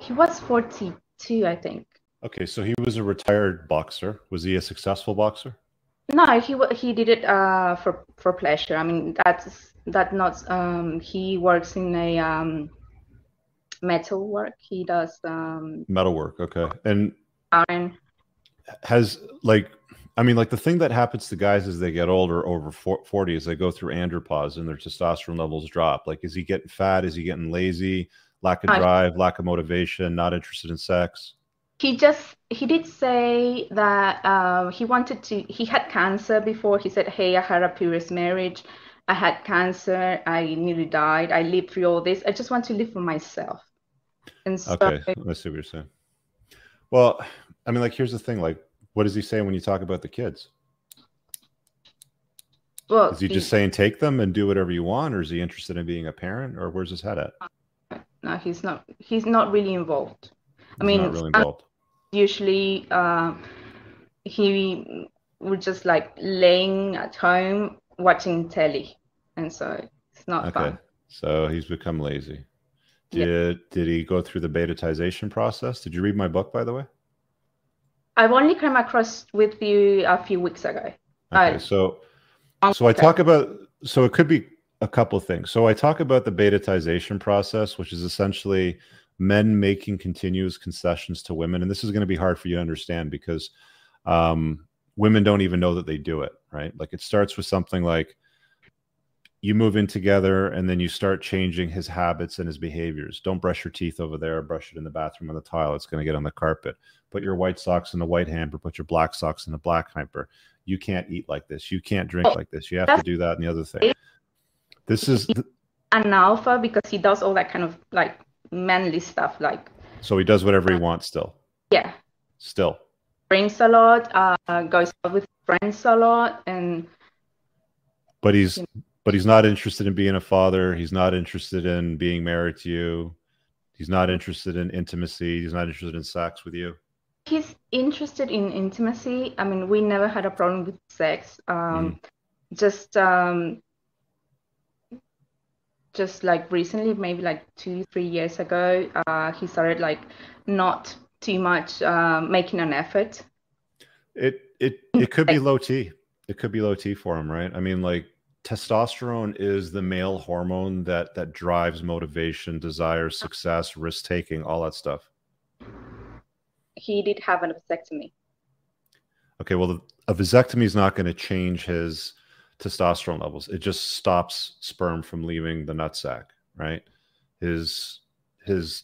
He was 42, I think. Okay, so he was a retired boxer. Was he a successful boxer? No, he did it for pleasure. I mean, he works in a metal work. He does metal work. Okay, and iron. Has like, I mean, like, the thing that happens to guys as they get older, over 40, is they go through andropause and their testosterone levels drop. Like, is he getting fat? Is he getting lazy? Lack of drive, lack of motivation, not interested in sex? He did say that he had cancer before. He said, hey, I had a previous marriage. I had cancer. I nearly died. I lived through all this. I just want to live for myself. And so, okay, I see what you're saying. Well, I mean, like, here's the thing. Like, what does he say when you talk about the kids? Well, is he just saying take them and do whatever you want, or is he interested in being a parent, or where's his head at? No, he's not. He's not really involved. I mean, not really involved. Usually, he would just like laying at home watching telly, and so it's not fun. So he's become lazy. Did he go through the betatization process? Did you read my book, by the way? I've only come across with you a few weeks ago. Okay, so I talk about, so it could be a couple of things. So I talk about the betatization process, which is essentially men making continuous concessions to women. And this is going to be hard for you to understand because women don't even know that they do it, right? Like, it starts with something like you move in together and then you start changing his habits and his behaviors. Don't brush your teeth over there. Brush it in the bathroom on the tile. It's going to get on the carpet. Put your white socks in the white hamper. Put your black socks in the black hamper. You can't eat like this. You can't drink like this. You have to do that and the other thing. This is an alpha because he does all that kind of like manly stuff. Like, so he does whatever he wants still. Yeah. Still. Drinks a lot. Goes out with friends a lot. And But he's not interested in being a father. He's not interested in being married to you. He's not interested in intimacy. He's not interested in sex with you. He's interested in intimacy. I mean, we never had a problem with sex. just like recently, maybe like 2-3 years ago, he started like not too much making an effort. It could be low T. It could be low T for him, right? I mean, like, testosterone is the male hormone that drives motivation, desire, success, risk taking, all that stuff. He did have a vasectomy. Okay, well, a vasectomy is not going to change his testosterone levels. It just stops sperm from leaving the nutsack, right? His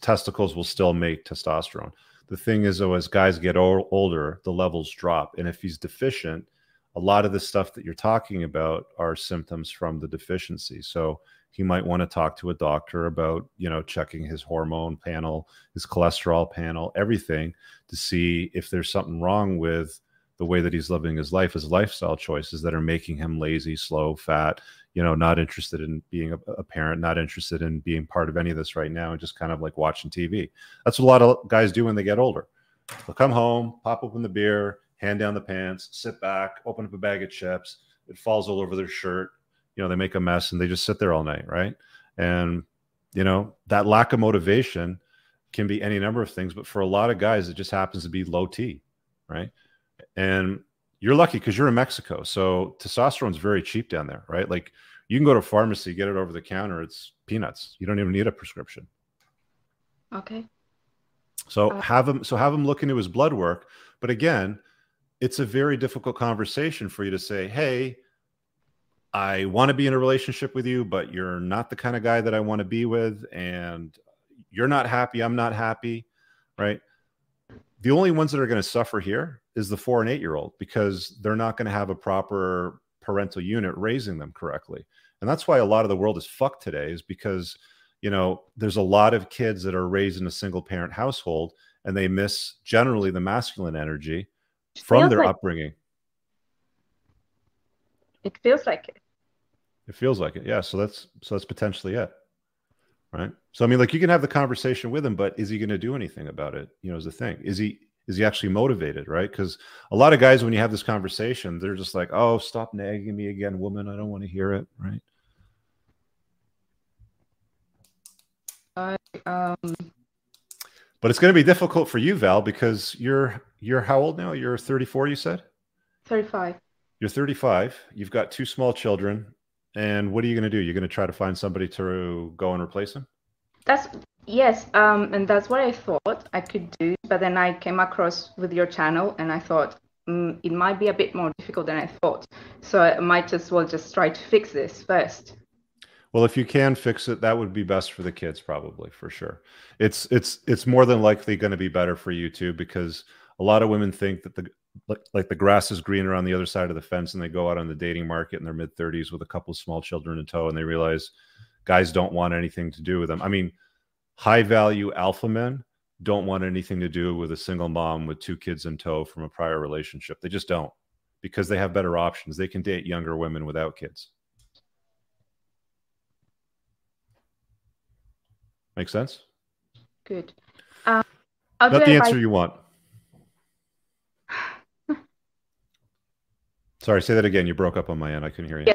testicles will still make testosterone. The thing is, though, as guys get older, the levels drop. And if he's deficient, a lot of the stuff that you're talking about are symptoms from the deficiency. So he might want to talk to a doctor about, you know, checking his hormone panel, his cholesterol panel, everything, to see if there's something wrong with the way that he's living his life, his lifestyle choices that are making him lazy, slow, fat, you know, not interested in being a parent, not interested in being part of any of this right now, and just kind of like watching TV. That's what a lot of guys do when they get older. They'll come home, pop open the beer, hand down the pants, sit back, open up a bag of chips. It falls all over their shirt. You know, they make a mess and they just sit there all night, right? And, you know, that lack of motivation can be any number of things. But for a lot of guys, it just happens to be low T, right? And you're lucky because you're in Mexico. So testosterone is very cheap down there, right? Like, you can go to a pharmacy, get it over the counter. It's peanuts. You don't even need a prescription. Okay. So have him look into his blood work. But again, it's a very difficult conversation for you to say, hey, I want to be in a relationship with you, but you're not the kind of guy that I want to be with. And you're not happy. I'm not happy. Right. The only ones that are going to suffer here is the 4- and 8-year-old, because they're not going to have a proper parental unit raising them correctly. And that's why a lot of the world is fucked today, is because, you know, there's a lot of kids that are raised in a single parent household, and they miss generally the masculine energy from their upbringing. It feels like it. It feels like it. Yeah. So that's potentially it. Right. So, I mean, like, you can have the conversation with him, but is he going to do anything about it? You know, is the thing. Is he actually motivated? Right. Because a lot of guys, when you have this conversation, they're just like, oh, stop nagging me again, woman. I don't want to hear it. Right. But it's going to be difficult for you, Val, because you're how old now? You're 34, you said? 35. You're 35. You've got 2 small children. And what are you going to do? You're going to try to find somebody to go and replace them? Yes. And that's what I thought I could do. But then I came across with your channel, and I thought it might be a bit more difficult than I thought. So I might as well just try to fix this first. Well, if you can fix it, that would be best for the kids, probably, for sure. It's more than likely going to be better for you too, because a lot of women think that the grass is greener on the other side of the fence, and they go out on the dating market in their mid-30s with a couple of small children in tow, and they realize guys don't want anything to do with them. I mean, high-value alpha men don't want anything to do with a single mom with 2 kids in tow from a prior relationship. They just don't, because they have better options. They can date younger women without kids. Make sense? Good. Not the answer you want. Sorry, say that again. You broke up on my end. I couldn't hear you. Yeah.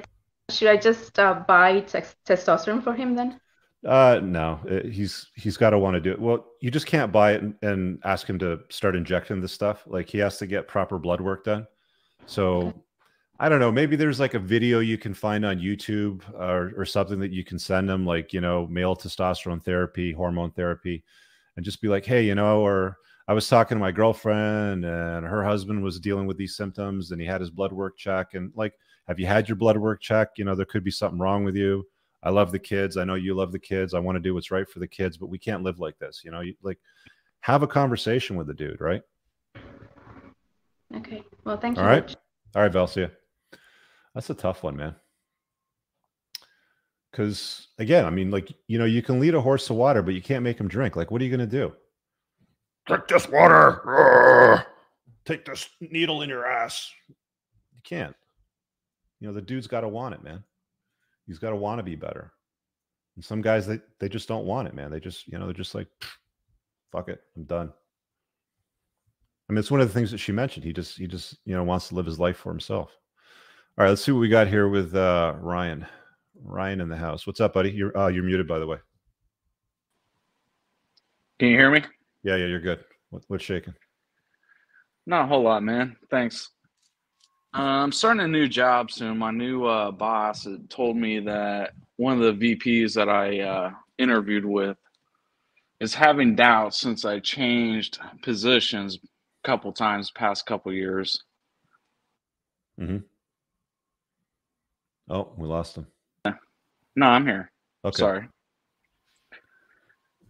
Should I just buy testosterone for him then? No, he's got to want to do it. Well, you just can't buy it and ask him to start injecting this stuff. Like, he has to get proper blood work done. So I don't know. Maybe there's like a video you can find on YouTube or something that you can send him, like, you know, male testosterone therapy, hormone therapy, and just be like, hey, you know, or I was talking to my girlfriend, and her husband was dealing with these symptoms, and he had his blood work check. And like, have you had your blood work check? You know, there could be something wrong with you. I love the kids. I know you love the kids. I want to do what's right for the kids, but we can't live like this. You know, like, have a conversation with the dude, right? Okay. Well, thank you. All right. All right, Val, see ya. That's a tough one, man. Because again, I mean, like, you know, you can lead a horse to water, but you can't make him drink. Like, what are you going to do? Drink this water. Roar. Take this needle in your ass. You can't. You know, the dude's got to want it, man. He's got to want to be better. And some guys, they just don't want it, man. They just, you know, they're just like, fuck it, I'm done. I mean, it's one of the things that she mentioned. He just, you know, wants to live his life for himself. All right, let's see what we got here with Ryan. Ryan in the house. What's up, buddy? You're muted, by the way. Can you hear me? Yeah, you're good. What's shaking? Not a whole lot, man. Thanks. I'm starting a new job soon. My new boss told me that one of the VPs that I interviewed with is having doubts since I changed positions a couple times the past couple years. Mm-hmm. Oh, we lost him. No, I'm here. Okay. Sorry.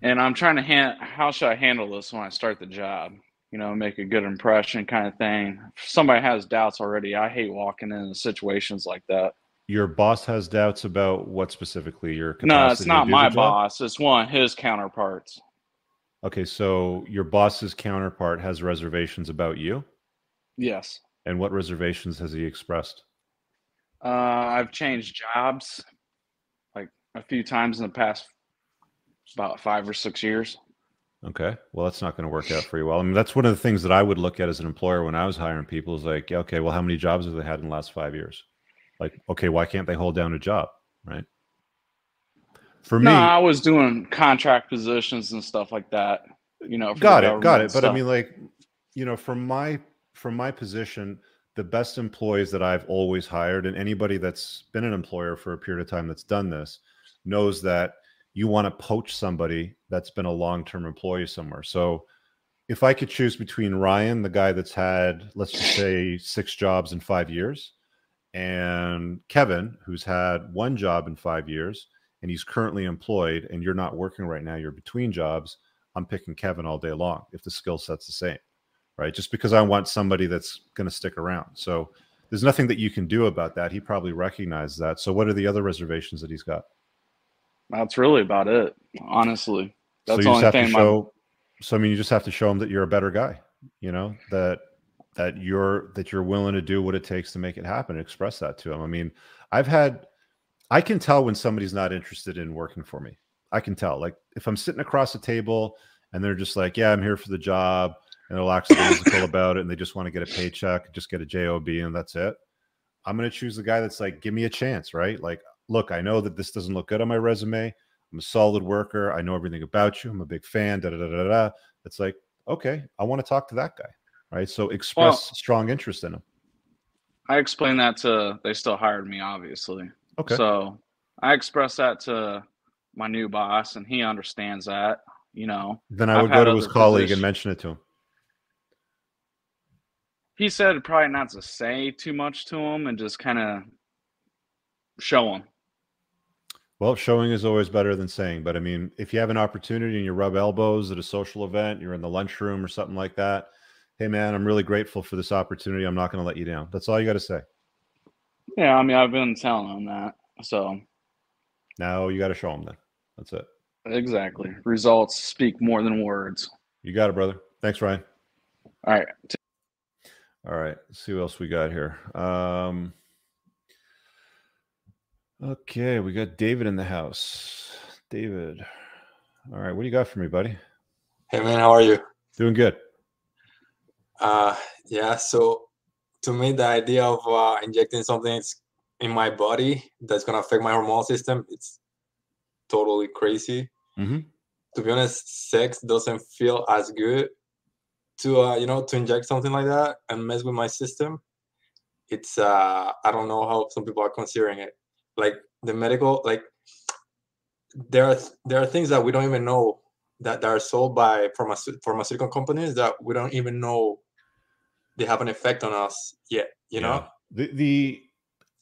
And I'm trying to how should I handle this when I start the job? You know, make a good impression kind of thing. If somebody has doubts already, I hate walking into situations like that. Your boss has doubts about what specifically? Your capacity? No, it's not my boss. It's one of his counterparts. Okay, so your boss's counterpart has reservations about you? Yes. And what reservations has he expressed? I've changed jobs like a few times in the past about 5 or 6 years. Okay. Well, that's not going to work out for you. Well, I mean, that's one of the things that I would look at as an employer when I was hiring people is like, okay, well, how many jobs have they had in the last 5 years? Like, okay, why can't they hold down a job? Right. For me, I was doing contract positions and stuff like that, you know. Got it. But I mean, like, you know, from my position, the best employees that I've always hired, and anybody that's been an employer for a period of time that's done this knows that you want to poach somebody that's been a long-term employee somewhere. So if I could choose between Ryan, the guy that's had, let's just say 6 jobs in 5 years, and Kevin, who's had 1 job in 5 years, and he's currently employed, and you're not working right now, you're between jobs, I'm picking Kevin all day long if the skill set's the same, right? Just because I want somebody that's going to stick around. So there's nothing that you can do about that. He probably recognized that. So what are the other reservations that he's got? That's really about it, honestly. That's the only thing. So I mean, you just have to show him that you're a better guy, you know, that you're willing to do what it takes to make it happen. Express that to him. I mean, I can tell when somebody's not interested in working for me. I can tell. Like if I'm sitting across the table and they're just like, "Yeah, I'm here for the job," and they're lackadaisical about it, and they just want to get a paycheck, just get a job, and that's it. I'm gonna choose the guy that's like, "Give me a chance," right? Like, look, I know that this doesn't look good on my resume. I'm a solid worker. I know everything about you. I'm a big fan. It's like, okay, I want to talk to that guy, right? So express strong interest in him. I explained that they still hired me, obviously. Okay. So I expressed that to my new boss, and he understands that, you know. Then I would go to his colleague and mention it to him. He said probably not to say too much to him and just kind of show him. Well, showing is always better than saying, but I mean, if you have an opportunity and you rub elbows at a social event, you're in the lunchroom or something like that. Hey man, I'm really grateful for this opportunity. I'm not going to let you down. That's all you got to say. Yeah. I mean, I've been telling him that. So now you got to show him then. That's it. Exactly. Results speak more than words. You got it, brother. Thanks, Ryan. All right. All right. Let's see what else we got here. Okay, we got David in the house. David. All right, what do you got for me, buddy? Hey, man, how are you? Doing good. Yeah, so to me, the idea of injecting something in my body that's going to affect my hormonal system, it's totally crazy. Mm-hmm. To be honest, sex doesn't feel as good to inject something like that and mess with my system. It's, I don't know how some people are considering it. Like the medical, like there are things that we don't even know that are sold by pharmaceutical companies that we don't even know they have an effect on us yet. You know,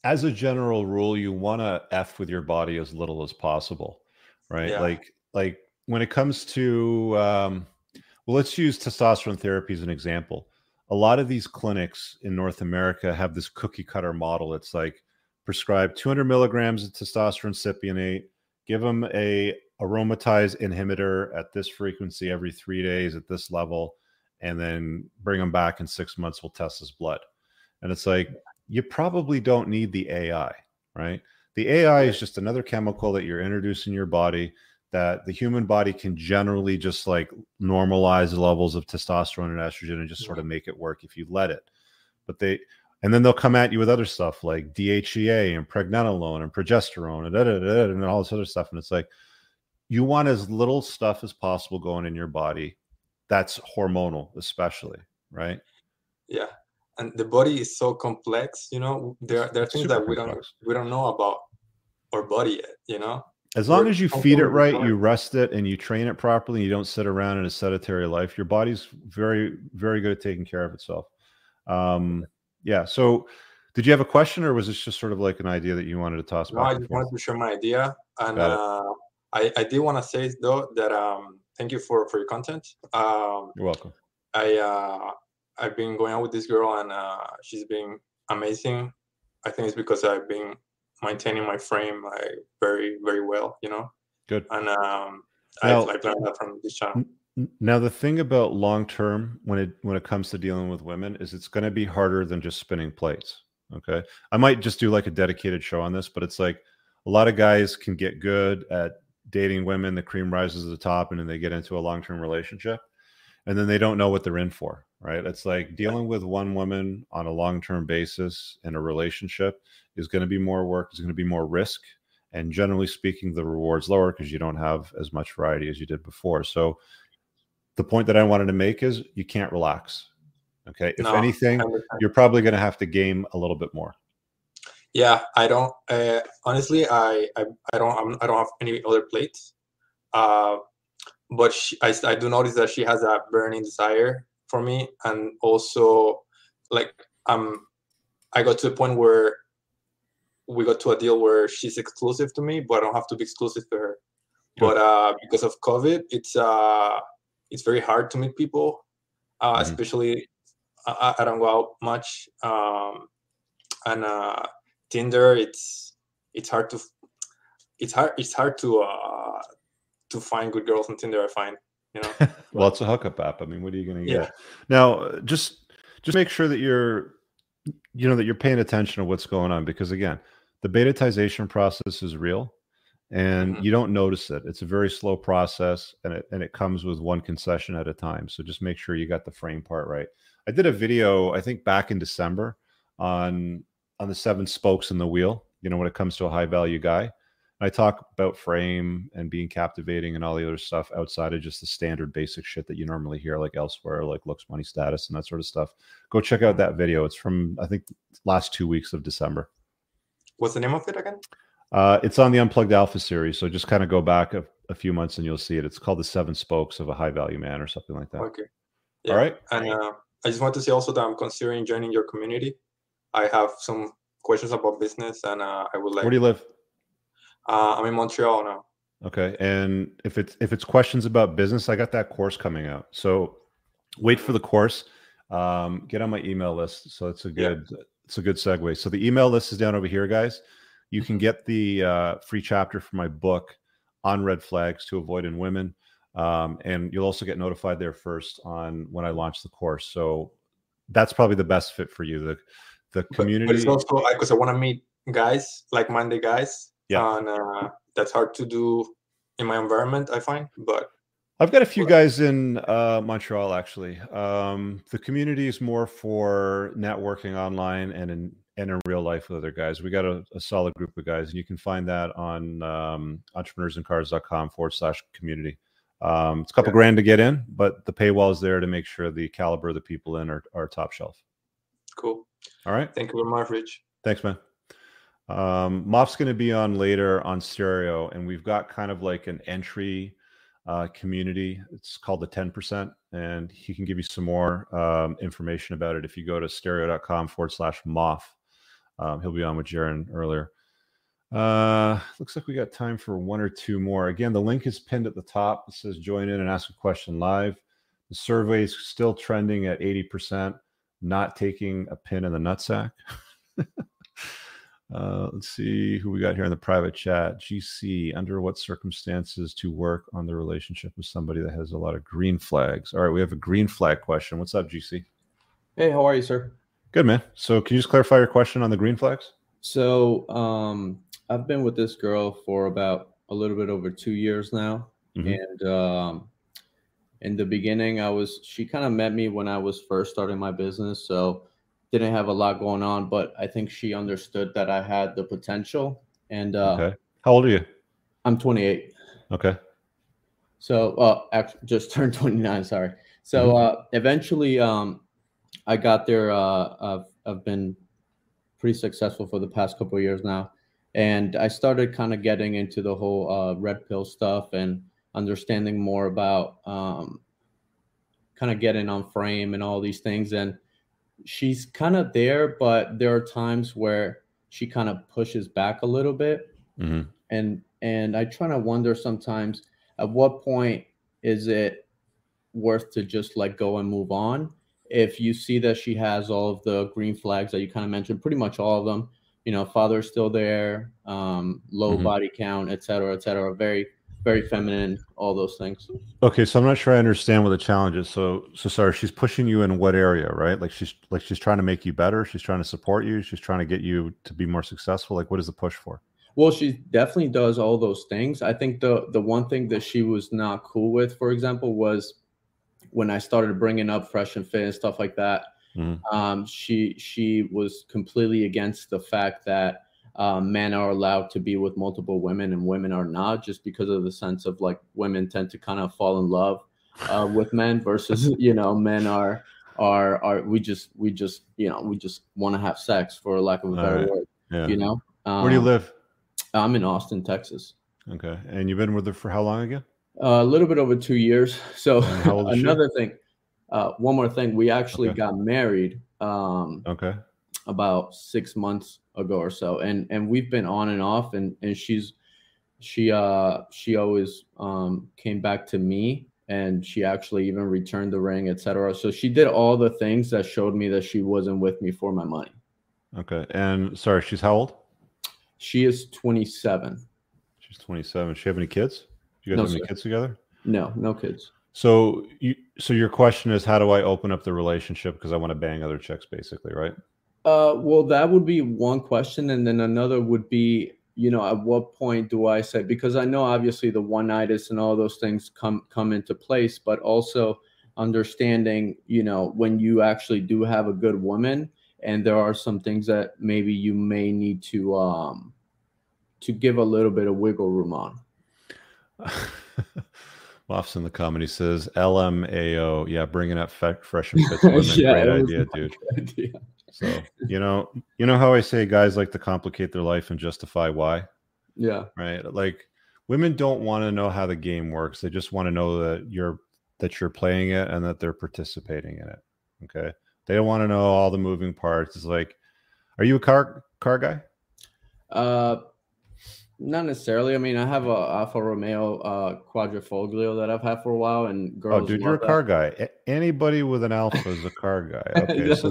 as a general rule, you want to F with your body as little as possible, right? Yeah. Like when it comes to, well, let's use testosterone therapy as an example. A lot of these clinics in North America have this cookie cutter model. It's like, prescribe 200 milligrams of testosterone cypionate, give them a aromatase inhibitor at this frequency every 3 days at this level, and then bring them back in 6 months, we'll test his blood. And it's like, you probably don't need the AI, right? The AI is just another chemical that you're introducing your body that the human body can generally just like normalize the levels of testosterone and estrogen and just sort of make it work if you let it. But And then they'll come at you with other stuff like DHEA and pregnenolone and progesterone and all this other stuff. And it's like, you want as little stuff as possible going in your body. That's hormonal, especially, right? Yeah. And the body is so complex, you know, there are things that we don't know about our body yet, you know? As long as you feed it right, you rest it, and you train it properly, you don't sit around in a sedentary life, your body's very, very good at taking care of itself. Yeah. So did you have a question, or was this just sort of like an idea that you wanted to toss back? No, I just wanted to share my idea. And I did want to say, though, that thank you for your content. You're welcome. I've been going out with this girl, and she's been amazing. I think it's because I've been maintaining my frame very, very well, you know? Good. And I've learned that from this channel. Now, the thing about long-term when it comes to dealing with women is it's going to be harder than just spinning plates, okay? I might just do like a dedicated show on this, but it's like a lot of guys can get good at dating women, the cream rises to the top, and then they get into a long-term relationship, and then they don't know what they're in for. Right. It's like dealing with one woman on a long-term basis in a relationship is going to be more work. It's going to be more risk. And generally speaking, the reward's lower because you don't have as much variety as you did before. So the point that I wanted to make is you can't relax. Okay. If anything, you're probably going to have to game a little bit more. Yeah, I don't, honestly, I don't have any other plates. But I do notice that she has a burning desire for me, and also like I got to a point where we got to a deal where she's exclusive to me, but I don't have to be exclusive to her. Yeah. But because of COVID, it's very hard to meet people, mm-hmm. especially I don't go out much, and Tinder, it's hard to find good girls on Tinder, I find. You know? Well, it's a hookup app. I mean, what are you going to get? Yeah. Now, just make sure that you're paying attention to what's going on, because again, the betatization process is real, and mm-hmm. you don't notice it. It's a very slow process, and it comes with one concession at a time. So just make sure you got the frame part right. I did a video, I think back in December, on the 7 spokes in the wheel. You know, when it comes to a high value guy. I talk about frame and being captivating and all the other stuff outside of just the standard basic shit that you normally hear like elsewhere, like looks, money, status, and that sort of stuff. Go check out that video. It's from, I think, last 2 weeks of December. What's the name of it again? It's on the Unplugged Alpha series. So just kind of go back a few months and you'll see it. It's called The 7 Spokes of a High Value Man or something like that. Okay. Yeah. All right. And I just want to say also that I'm considering joining your community. I have some questions about business, and I would like... Where do you live? I'm in Montreal now. Okay. And if it's questions about business, I got that course coming out. So wait for the course. Get on my email list. So it's a good segue. So the email list is down over here, guys. You can get the free chapter for my book on red flags to avoid in women. And you'll also get notified there first on when I launch the course. So that's probably the best fit for you. The community. But it's also because I want to meet guys, like-minded guys. Yeah, and that's hard to do in my environment, I find. But I've got a few guys in Montreal, actually. The community is more for networking online and in real life with other guys. We got a solid group of guys, and you can find that on entrepreneursandcars.com/community. It's a couple grand to get in, but the paywall is there to make sure the caliber of the people in are top shelf. Cool. All right. Thank you very much, Rich. Thanks, man. Mop's going to be on later on Stereo, and we've got kind of like an entry community. It's called the 10%, and he can give you some more information about it. If you go to stereo.com/Moff, he'll be on with Jaron earlier. Looks like we got time for one or two more. Again, the link is pinned at the top. It says join in and ask a question live. The survey is still trending at 80%, not taking a pin in the nutsack. Let's see who we got here in the private chat. GC, under what circumstances to work on the relationship with somebody that has a lot of green flags? All right, we have a green flag question. What's up, GC? Hey, how are you, sir? Good, man. So can you just clarify your question on the green flags? So I've been with this girl for about a little bit over 2 years now. Mm-hmm. And in the beginning, she kind of met me when I was first starting my business. So didn't have a lot going on, but I think she understood that I had the potential. And okay. How old are you? I'm 28. Okay. So just turned 29. Sorry. So eventually I got there. I've been pretty successful for the past couple of years now. And I started kind of getting into the whole red pill stuff and understanding more about kind of getting on frame and all these things. And she's kind of there, but there are times where she kind of pushes back a little bit. Mm-hmm. And I try to wonder sometimes at what point is it worth to just let go and move on? If you see that she has all of the green flags that you kind of mentioned, pretty much all of them, you know, father's still there, low body count, et cetera, very, very feminine, all those things. Okay. So I'm not sure I understand what the challenge is. So sorry, she's pushing you in what area, right? Like she's trying to make you better. She's trying to support you. She's trying to get you to be more successful. Like what is the push for? Well, she definitely does all those things. I think the one thing that she was not cool with, for example, was when I started bringing up Fresh and Fit and stuff like that. She was completely against the fact that men are allowed to be with multiple women and women are not, just because of the sense of like women tend to kind of fall in love with men versus, you know, men are we just you know, we just want to have sex, for lack of a better word. Yeah. You know, where do you live? I'm in Austin, Texas. Okay. And you've been with her for how long again? A little bit over 2 years. So another thing, one more thing, we actually got married about 6 months ago or so, and we've been on and off, and she always came back to me, and she actually even returned the ring, etc. So she did all the things that showed me that she wasn't with me for my money. Okay. And sorry, she's how old? She is 27. She's 27. Does she have any kids? You guys have any kids together? No, no kids. So your question is, how do I open up the relationship? Because I want to bang other chicks, basically, right? Well, that would be one question. And then another would be, you know, at what point do I say, because I know obviously the one-itis and all those things come into place, but also understanding, you know, when you actually do have a good woman and there are some things that maybe you may need to give a little bit of wiggle room on. Lofts in the comedy says LMAO. Yeah, bringing up Fresh and Fit women. Yeah, great idea, dude. Idea. So you know how I say guys like to complicate their life and justify why. Yeah. Right. Like women don't want to know how the game works. They just want to know that you're playing it and that they're participating in it. Okay. They don't want to know all the moving parts. It's like, are you a car guy? Not necessarily. I mean, I have a Alfa Romeo quadrifoglio that I've had for a while, and girls. Oh, dude, you're a car guy. Anybody with an Alfa is a car guy. Okay, so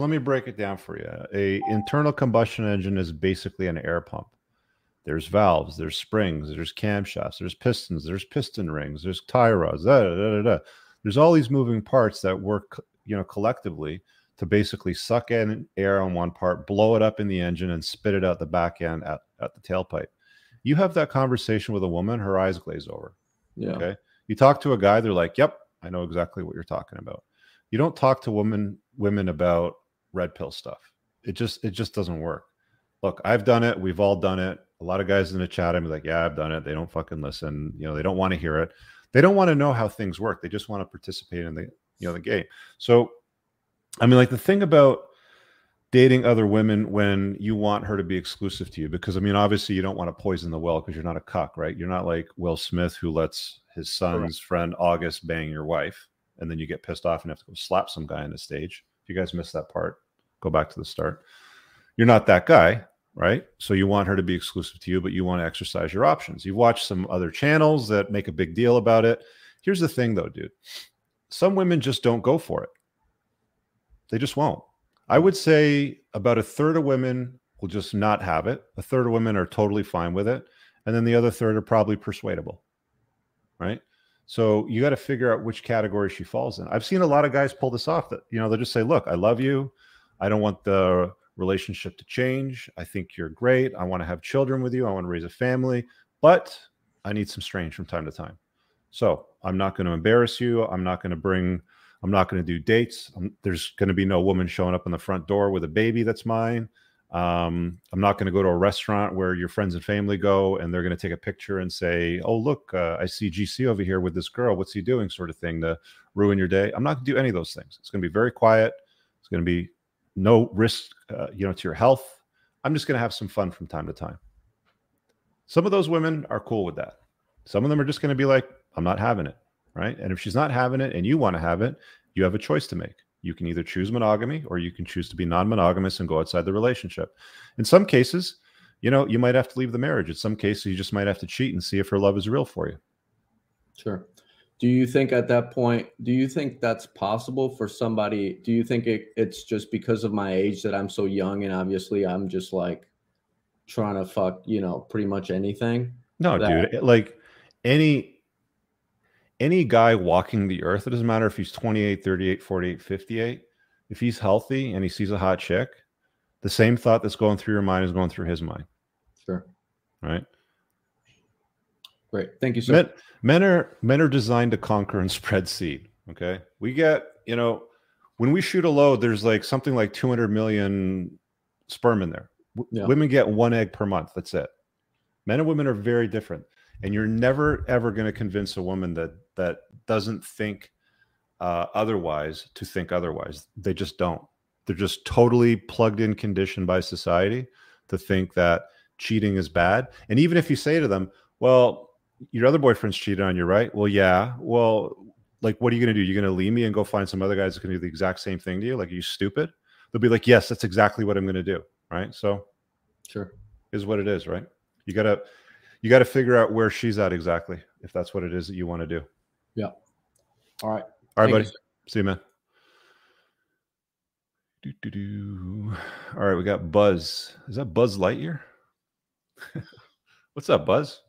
let me break it down for you. A internal combustion engine is basically an air pump. There's valves, there's springs, there's camshafts, there's pistons, there's piston rings, there's tie rods. There's all these moving parts that work, you know, collectively to basically suck in air on one part, blow it up in the engine, and spit it out the back end at the tailpipe. You have that conversation with a woman, her eyes glaze over. Yeah. Okay. You talk to a guy, they're like, "Yep, I know exactly what you're talking about." You don't talk to women about red pill stuff. It just doesn't work. Look, I've done it. We've all done it. A lot of guys in the chat, I'm like, "Yeah, I've done it." They don't fucking listen. You know, they don't want to hear it. They don't want to know how things work. They just want to participate in the game. So, I mean, like the thing about dating other women when you want her to be exclusive to you, because I mean, obviously you don't want to poison the well because you're not a cuck, right? You're not like Will Smith who lets his son's friend August bang your wife, and then you get pissed off and have to go slap some guy on the stage. If you guys missed that part, go back to the start. You're not that guy, right? So you want her to be exclusive to you, but you want to exercise your options. You've watched some other channels that make a big deal about it. Here's the thing though, dude. Some women just don't go for it. They just won't. I would say about a third of women will just not have it. A third of women are totally fine with it. And then the other third are probably persuadable, right? So you got to figure out which category she falls in. I've seen a lot of guys pull this off that, you know, they'll just say, look, I love you. I don't want the relationship to change. I think you're great. I want to have children with you. I want to raise a family, but I need some strange from time to time. So I'm not going to embarrass you. I'm not going to bring I'm not going to do dates. There's going to be no woman showing up in the front door with a baby that's mine. I'm not going to go to a restaurant where your friends and family go and they're going to take a picture and say, oh, look, I see GC over here with this girl. What's he doing? Sort of thing to ruin your day. I'm not going to do any of those things. It's going to be very quiet. It's going to be no risk, to your health. I'm just going to have some fun from time to time. Some of those women are cool with that. Some of them are just going to be like, I'm not having it. Right. And if she's not having it and you want to have it, you have a choice to make. You can either choose monogamy or you can choose to be non-monogamous and go outside the relationship. In some cases, you might have to leave the marriage. In some cases, you just might have to cheat and see if her love is real for you. Sure. Do you think at that point, do you think that's possible for somebody? Do you think it's just because of my age that I'm so young and obviously I'm just like trying to fuck, pretty much anything? No, dude, like any guy walking the earth, it doesn't matter if he's 28, 38, 48, 58, if he's healthy and he sees a hot chick, the same thought that's going through your mind is going through his mind. Sure. Right. Great. Thank you, sir. Men are designed to conquer and spread seed. Okay. We get, when we shoot a load, there's like something like 200 million sperm in there. Yeah. Women get one egg per month. That's it. Men and women are very different. And you're never, ever going to convince a woman that doesn't think otherwise to think otherwise. They just don't. They're just totally plugged in, conditioned by society to think that cheating is bad. And even if you say to them, well, your other boyfriend's cheated on you, right? Well, yeah. Well, like, what are you going to do? You're going to leave me and go find some other guys that can do the exact same thing to you? Like, are you stupid? They'll be like, yes, that's exactly what I'm going to do. Right. So sure is what it is. Right. You got to figure out where she's at exactly, if that's what it is that you want to do. Yeah. All right. All right, buddy. See you, man. All right. We got Buzz. Is that Buzz Lightyear? What's up, Buzz?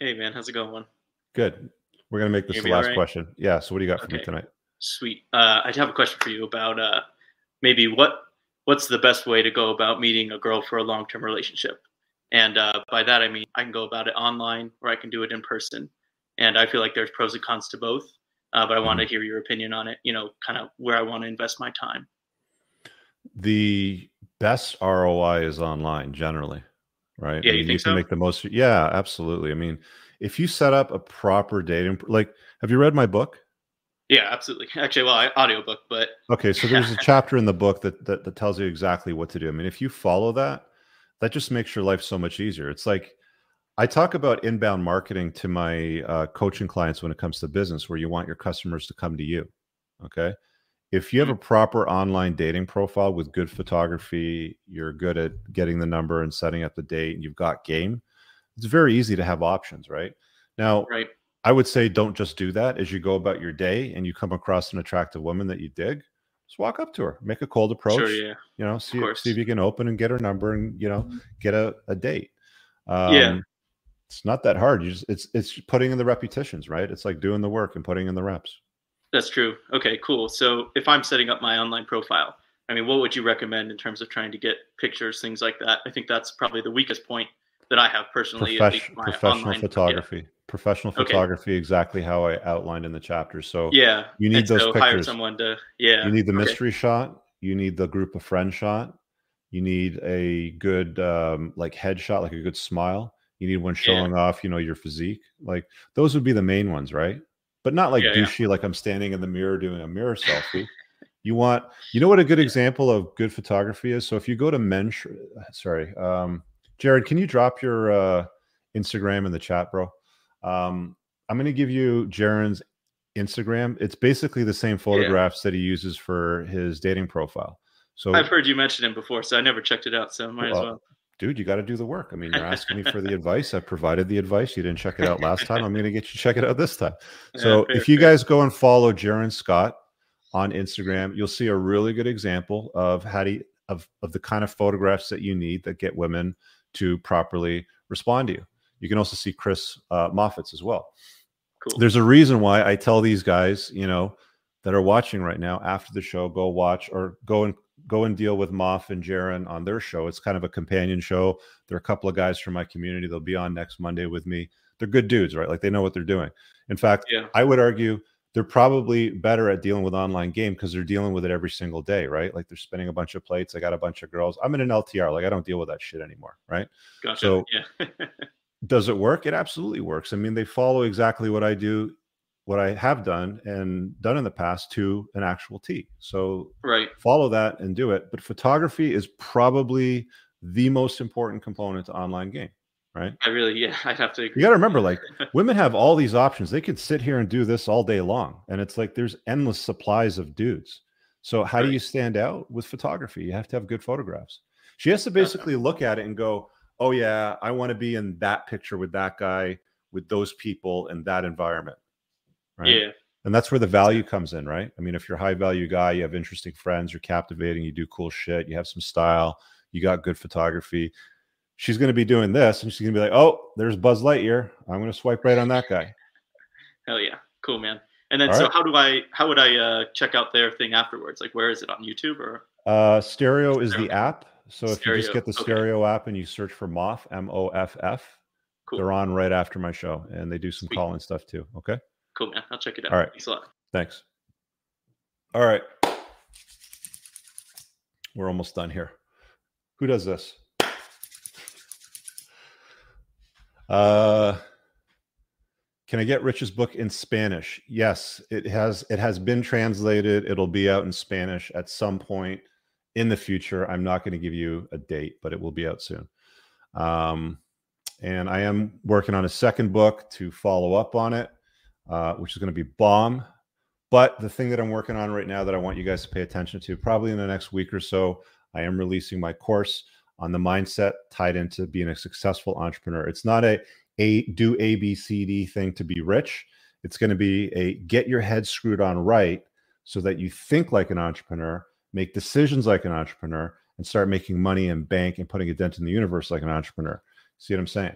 Hey, man. How's it going? Good. We're going to make this the last question. Yeah. So what do you got for me tonight? Sweet. I have a question for you about maybe what's the best way to go about meeting a girl for a long-term relationship? And by that, I mean, I can go about it online or I can do it in person. And I feel like there's pros and cons to both, but I want to hear your opinion on it, kind of where I want to invest my time. The best ROI is online generally, right? Yeah, I mean, you think you can make the most. Yeah, absolutely. I mean, if you set up a proper dating, like, have you read my book? Yeah, absolutely. Actually, well, audiobook, but. Okay. So there's a chapter in the book that tells you exactly what to do. I mean, if you follow that, that just makes your life so much easier. It's like I talk about inbound marketing to my coaching clients when it comes to business, where you want your customers to come to you. Okay. If you have a proper online dating profile with good photography, you're good at getting the number and setting up the date, and you've got game, it's very easy to have options right now. Right. I would say don't just do that. As you go about your day and you come across an attractive woman that you dig, just walk up to her, make a cold approach, sure, yeah. See if you can open and get her number and, get a date. Yeah. It's not that hard. It's putting in the repetitions, right? It's like doing the work and putting in the reps. That's true. Okay, cool. So if I'm setting up my online profile, I mean, what would you recommend in terms of trying to get pictures, things like that? I think that's probably the weakest point that I have personally. Professional photography, exactly how I outlined in the chapter. So yeah, you need those pictures. Hire someone to, yeah. You need the mystery shot. You need the group of friends shot. You need a good head shot, like a good smile. You need one showing off, your physique. Like those would be the main ones, right? But not like douchey, like I'm standing in the mirror doing a mirror selfie. You want, what a good example of good photography is? So if you go to Jared, can you drop your Instagram in the chat, bro? I'm going to give you Jaron's Instagram. It's basically the same photographs that he uses for his dating profile. So I've heard you mention him before, so I never checked it out. So might as well. Dude, you got to do the work. I mean, you're asking me for the advice. I provided the advice. You didn't check it out last time. I'm going to get you to check it out this time. So if you guys go and follow Jaron Scott on Instagram, you'll see a really good example of the kind of photographs that you need that get women to properly respond to you. You can also see Chris Moffitt's as well. Cool. There's a reason why I tell these guys, that are watching right now after the show, go watch or go and deal with Moff and Jaron on their show. It's kind of a companion show. There are a couple of guys from my community. They'll be on next Monday with me. They're good dudes, right? Like they know what they're doing. In fact, I would argue they're probably better at dealing with online game because they're dealing with it every single day, right? Like they're spinning a bunch of plates. I got a bunch of girls. I'm in an LTR. Like I don't deal with that shit anymore, right? Gotcha. So yeah. Does it work? It absolutely works. I mean, they follow exactly what I do, what I have done and done in the past to an actual T. So right. Follow that and do it. But photography is probably the most important component to online game. Right. I really, yeah, I'd have to agree. You got to remember, like, women have all these options. They could sit here and do this all day long. And it's like there's endless supplies of dudes. So how do you stand out with photography? You have to have good photographs. She has to basically look at it and go, oh, yeah, I want to be in that picture with that guy, with those people in that environment. Right. Yeah. And that's where the value comes in. Right. I mean, if you're a high value guy, you have interesting friends, you're captivating, you do cool shit, you have some style, you got good photography. She's going to be doing this and she's going to be like, oh, there's Buzz Lightyear. I'm going to swipe right on that guy. Hell yeah. Cool, man. And then, so how would I check out their thing afterwards? Like, where is it on YouTube or? Stereo is the app. So if you just get the Stereo app and you search for Moff, M-O-F-F, they're on right after my show and they do some call-in stuff too. Okay. Cool, man. I'll check it out. All right. Thanks a lot. Thanks. All right. We're almost done here. Who does this? Can I get Rich's book in Spanish? Yes, it has been translated. It'll be out in Spanish at some point in the future. I'm not going to give you a date, but it will be out soon. And I am working on a second book to follow up on it, which is going to be bomb. But the thing that I'm working on right now that I want you guys to pay attention to, probably in the next week or so, I am releasing my course on the mindset tied into being a successful entrepreneur. It's not a do A, B, C, D thing to be rich. It's going to be a get your head screwed on right so that you think like an entrepreneur, make decisions like an entrepreneur, and start making money and bank and putting a dent in the universe like an entrepreneur. See what I'm saying?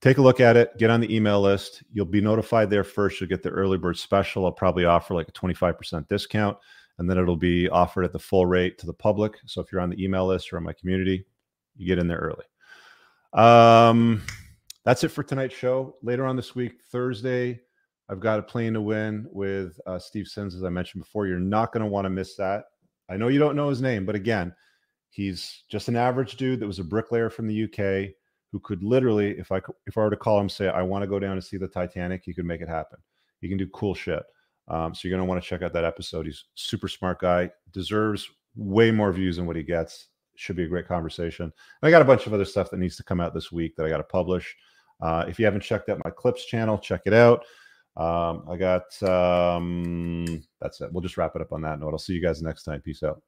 Take a look at it. Get on the email list. You'll be notified there first. You'll get the early bird special. I'll probably offer like a 25% discount, and then it'll be offered at the full rate to the public. So if you're on the email list or on my community, you get in there early. That's it for tonight's show. Later on this week, Thursday, I've got a Playing to Win with Steve Sims, as I mentioned before. You're not going to want to miss that. I know you don't know his name, but again, he's just an average dude that was a bricklayer from the UK who could literally, if I were to call him, say, I want to go down and see the Titanic, he could make it happen. He can do cool shit. So you're going to want to check out that episode. He's a super smart guy, deserves way more views than what he gets. Should be a great conversation. And I got a bunch of other stuff that needs to come out this week that I got to publish. If you haven't checked out my clips channel, check it out. That's it. We'll just wrap it up on that note. I'll see you guys next time. Peace out.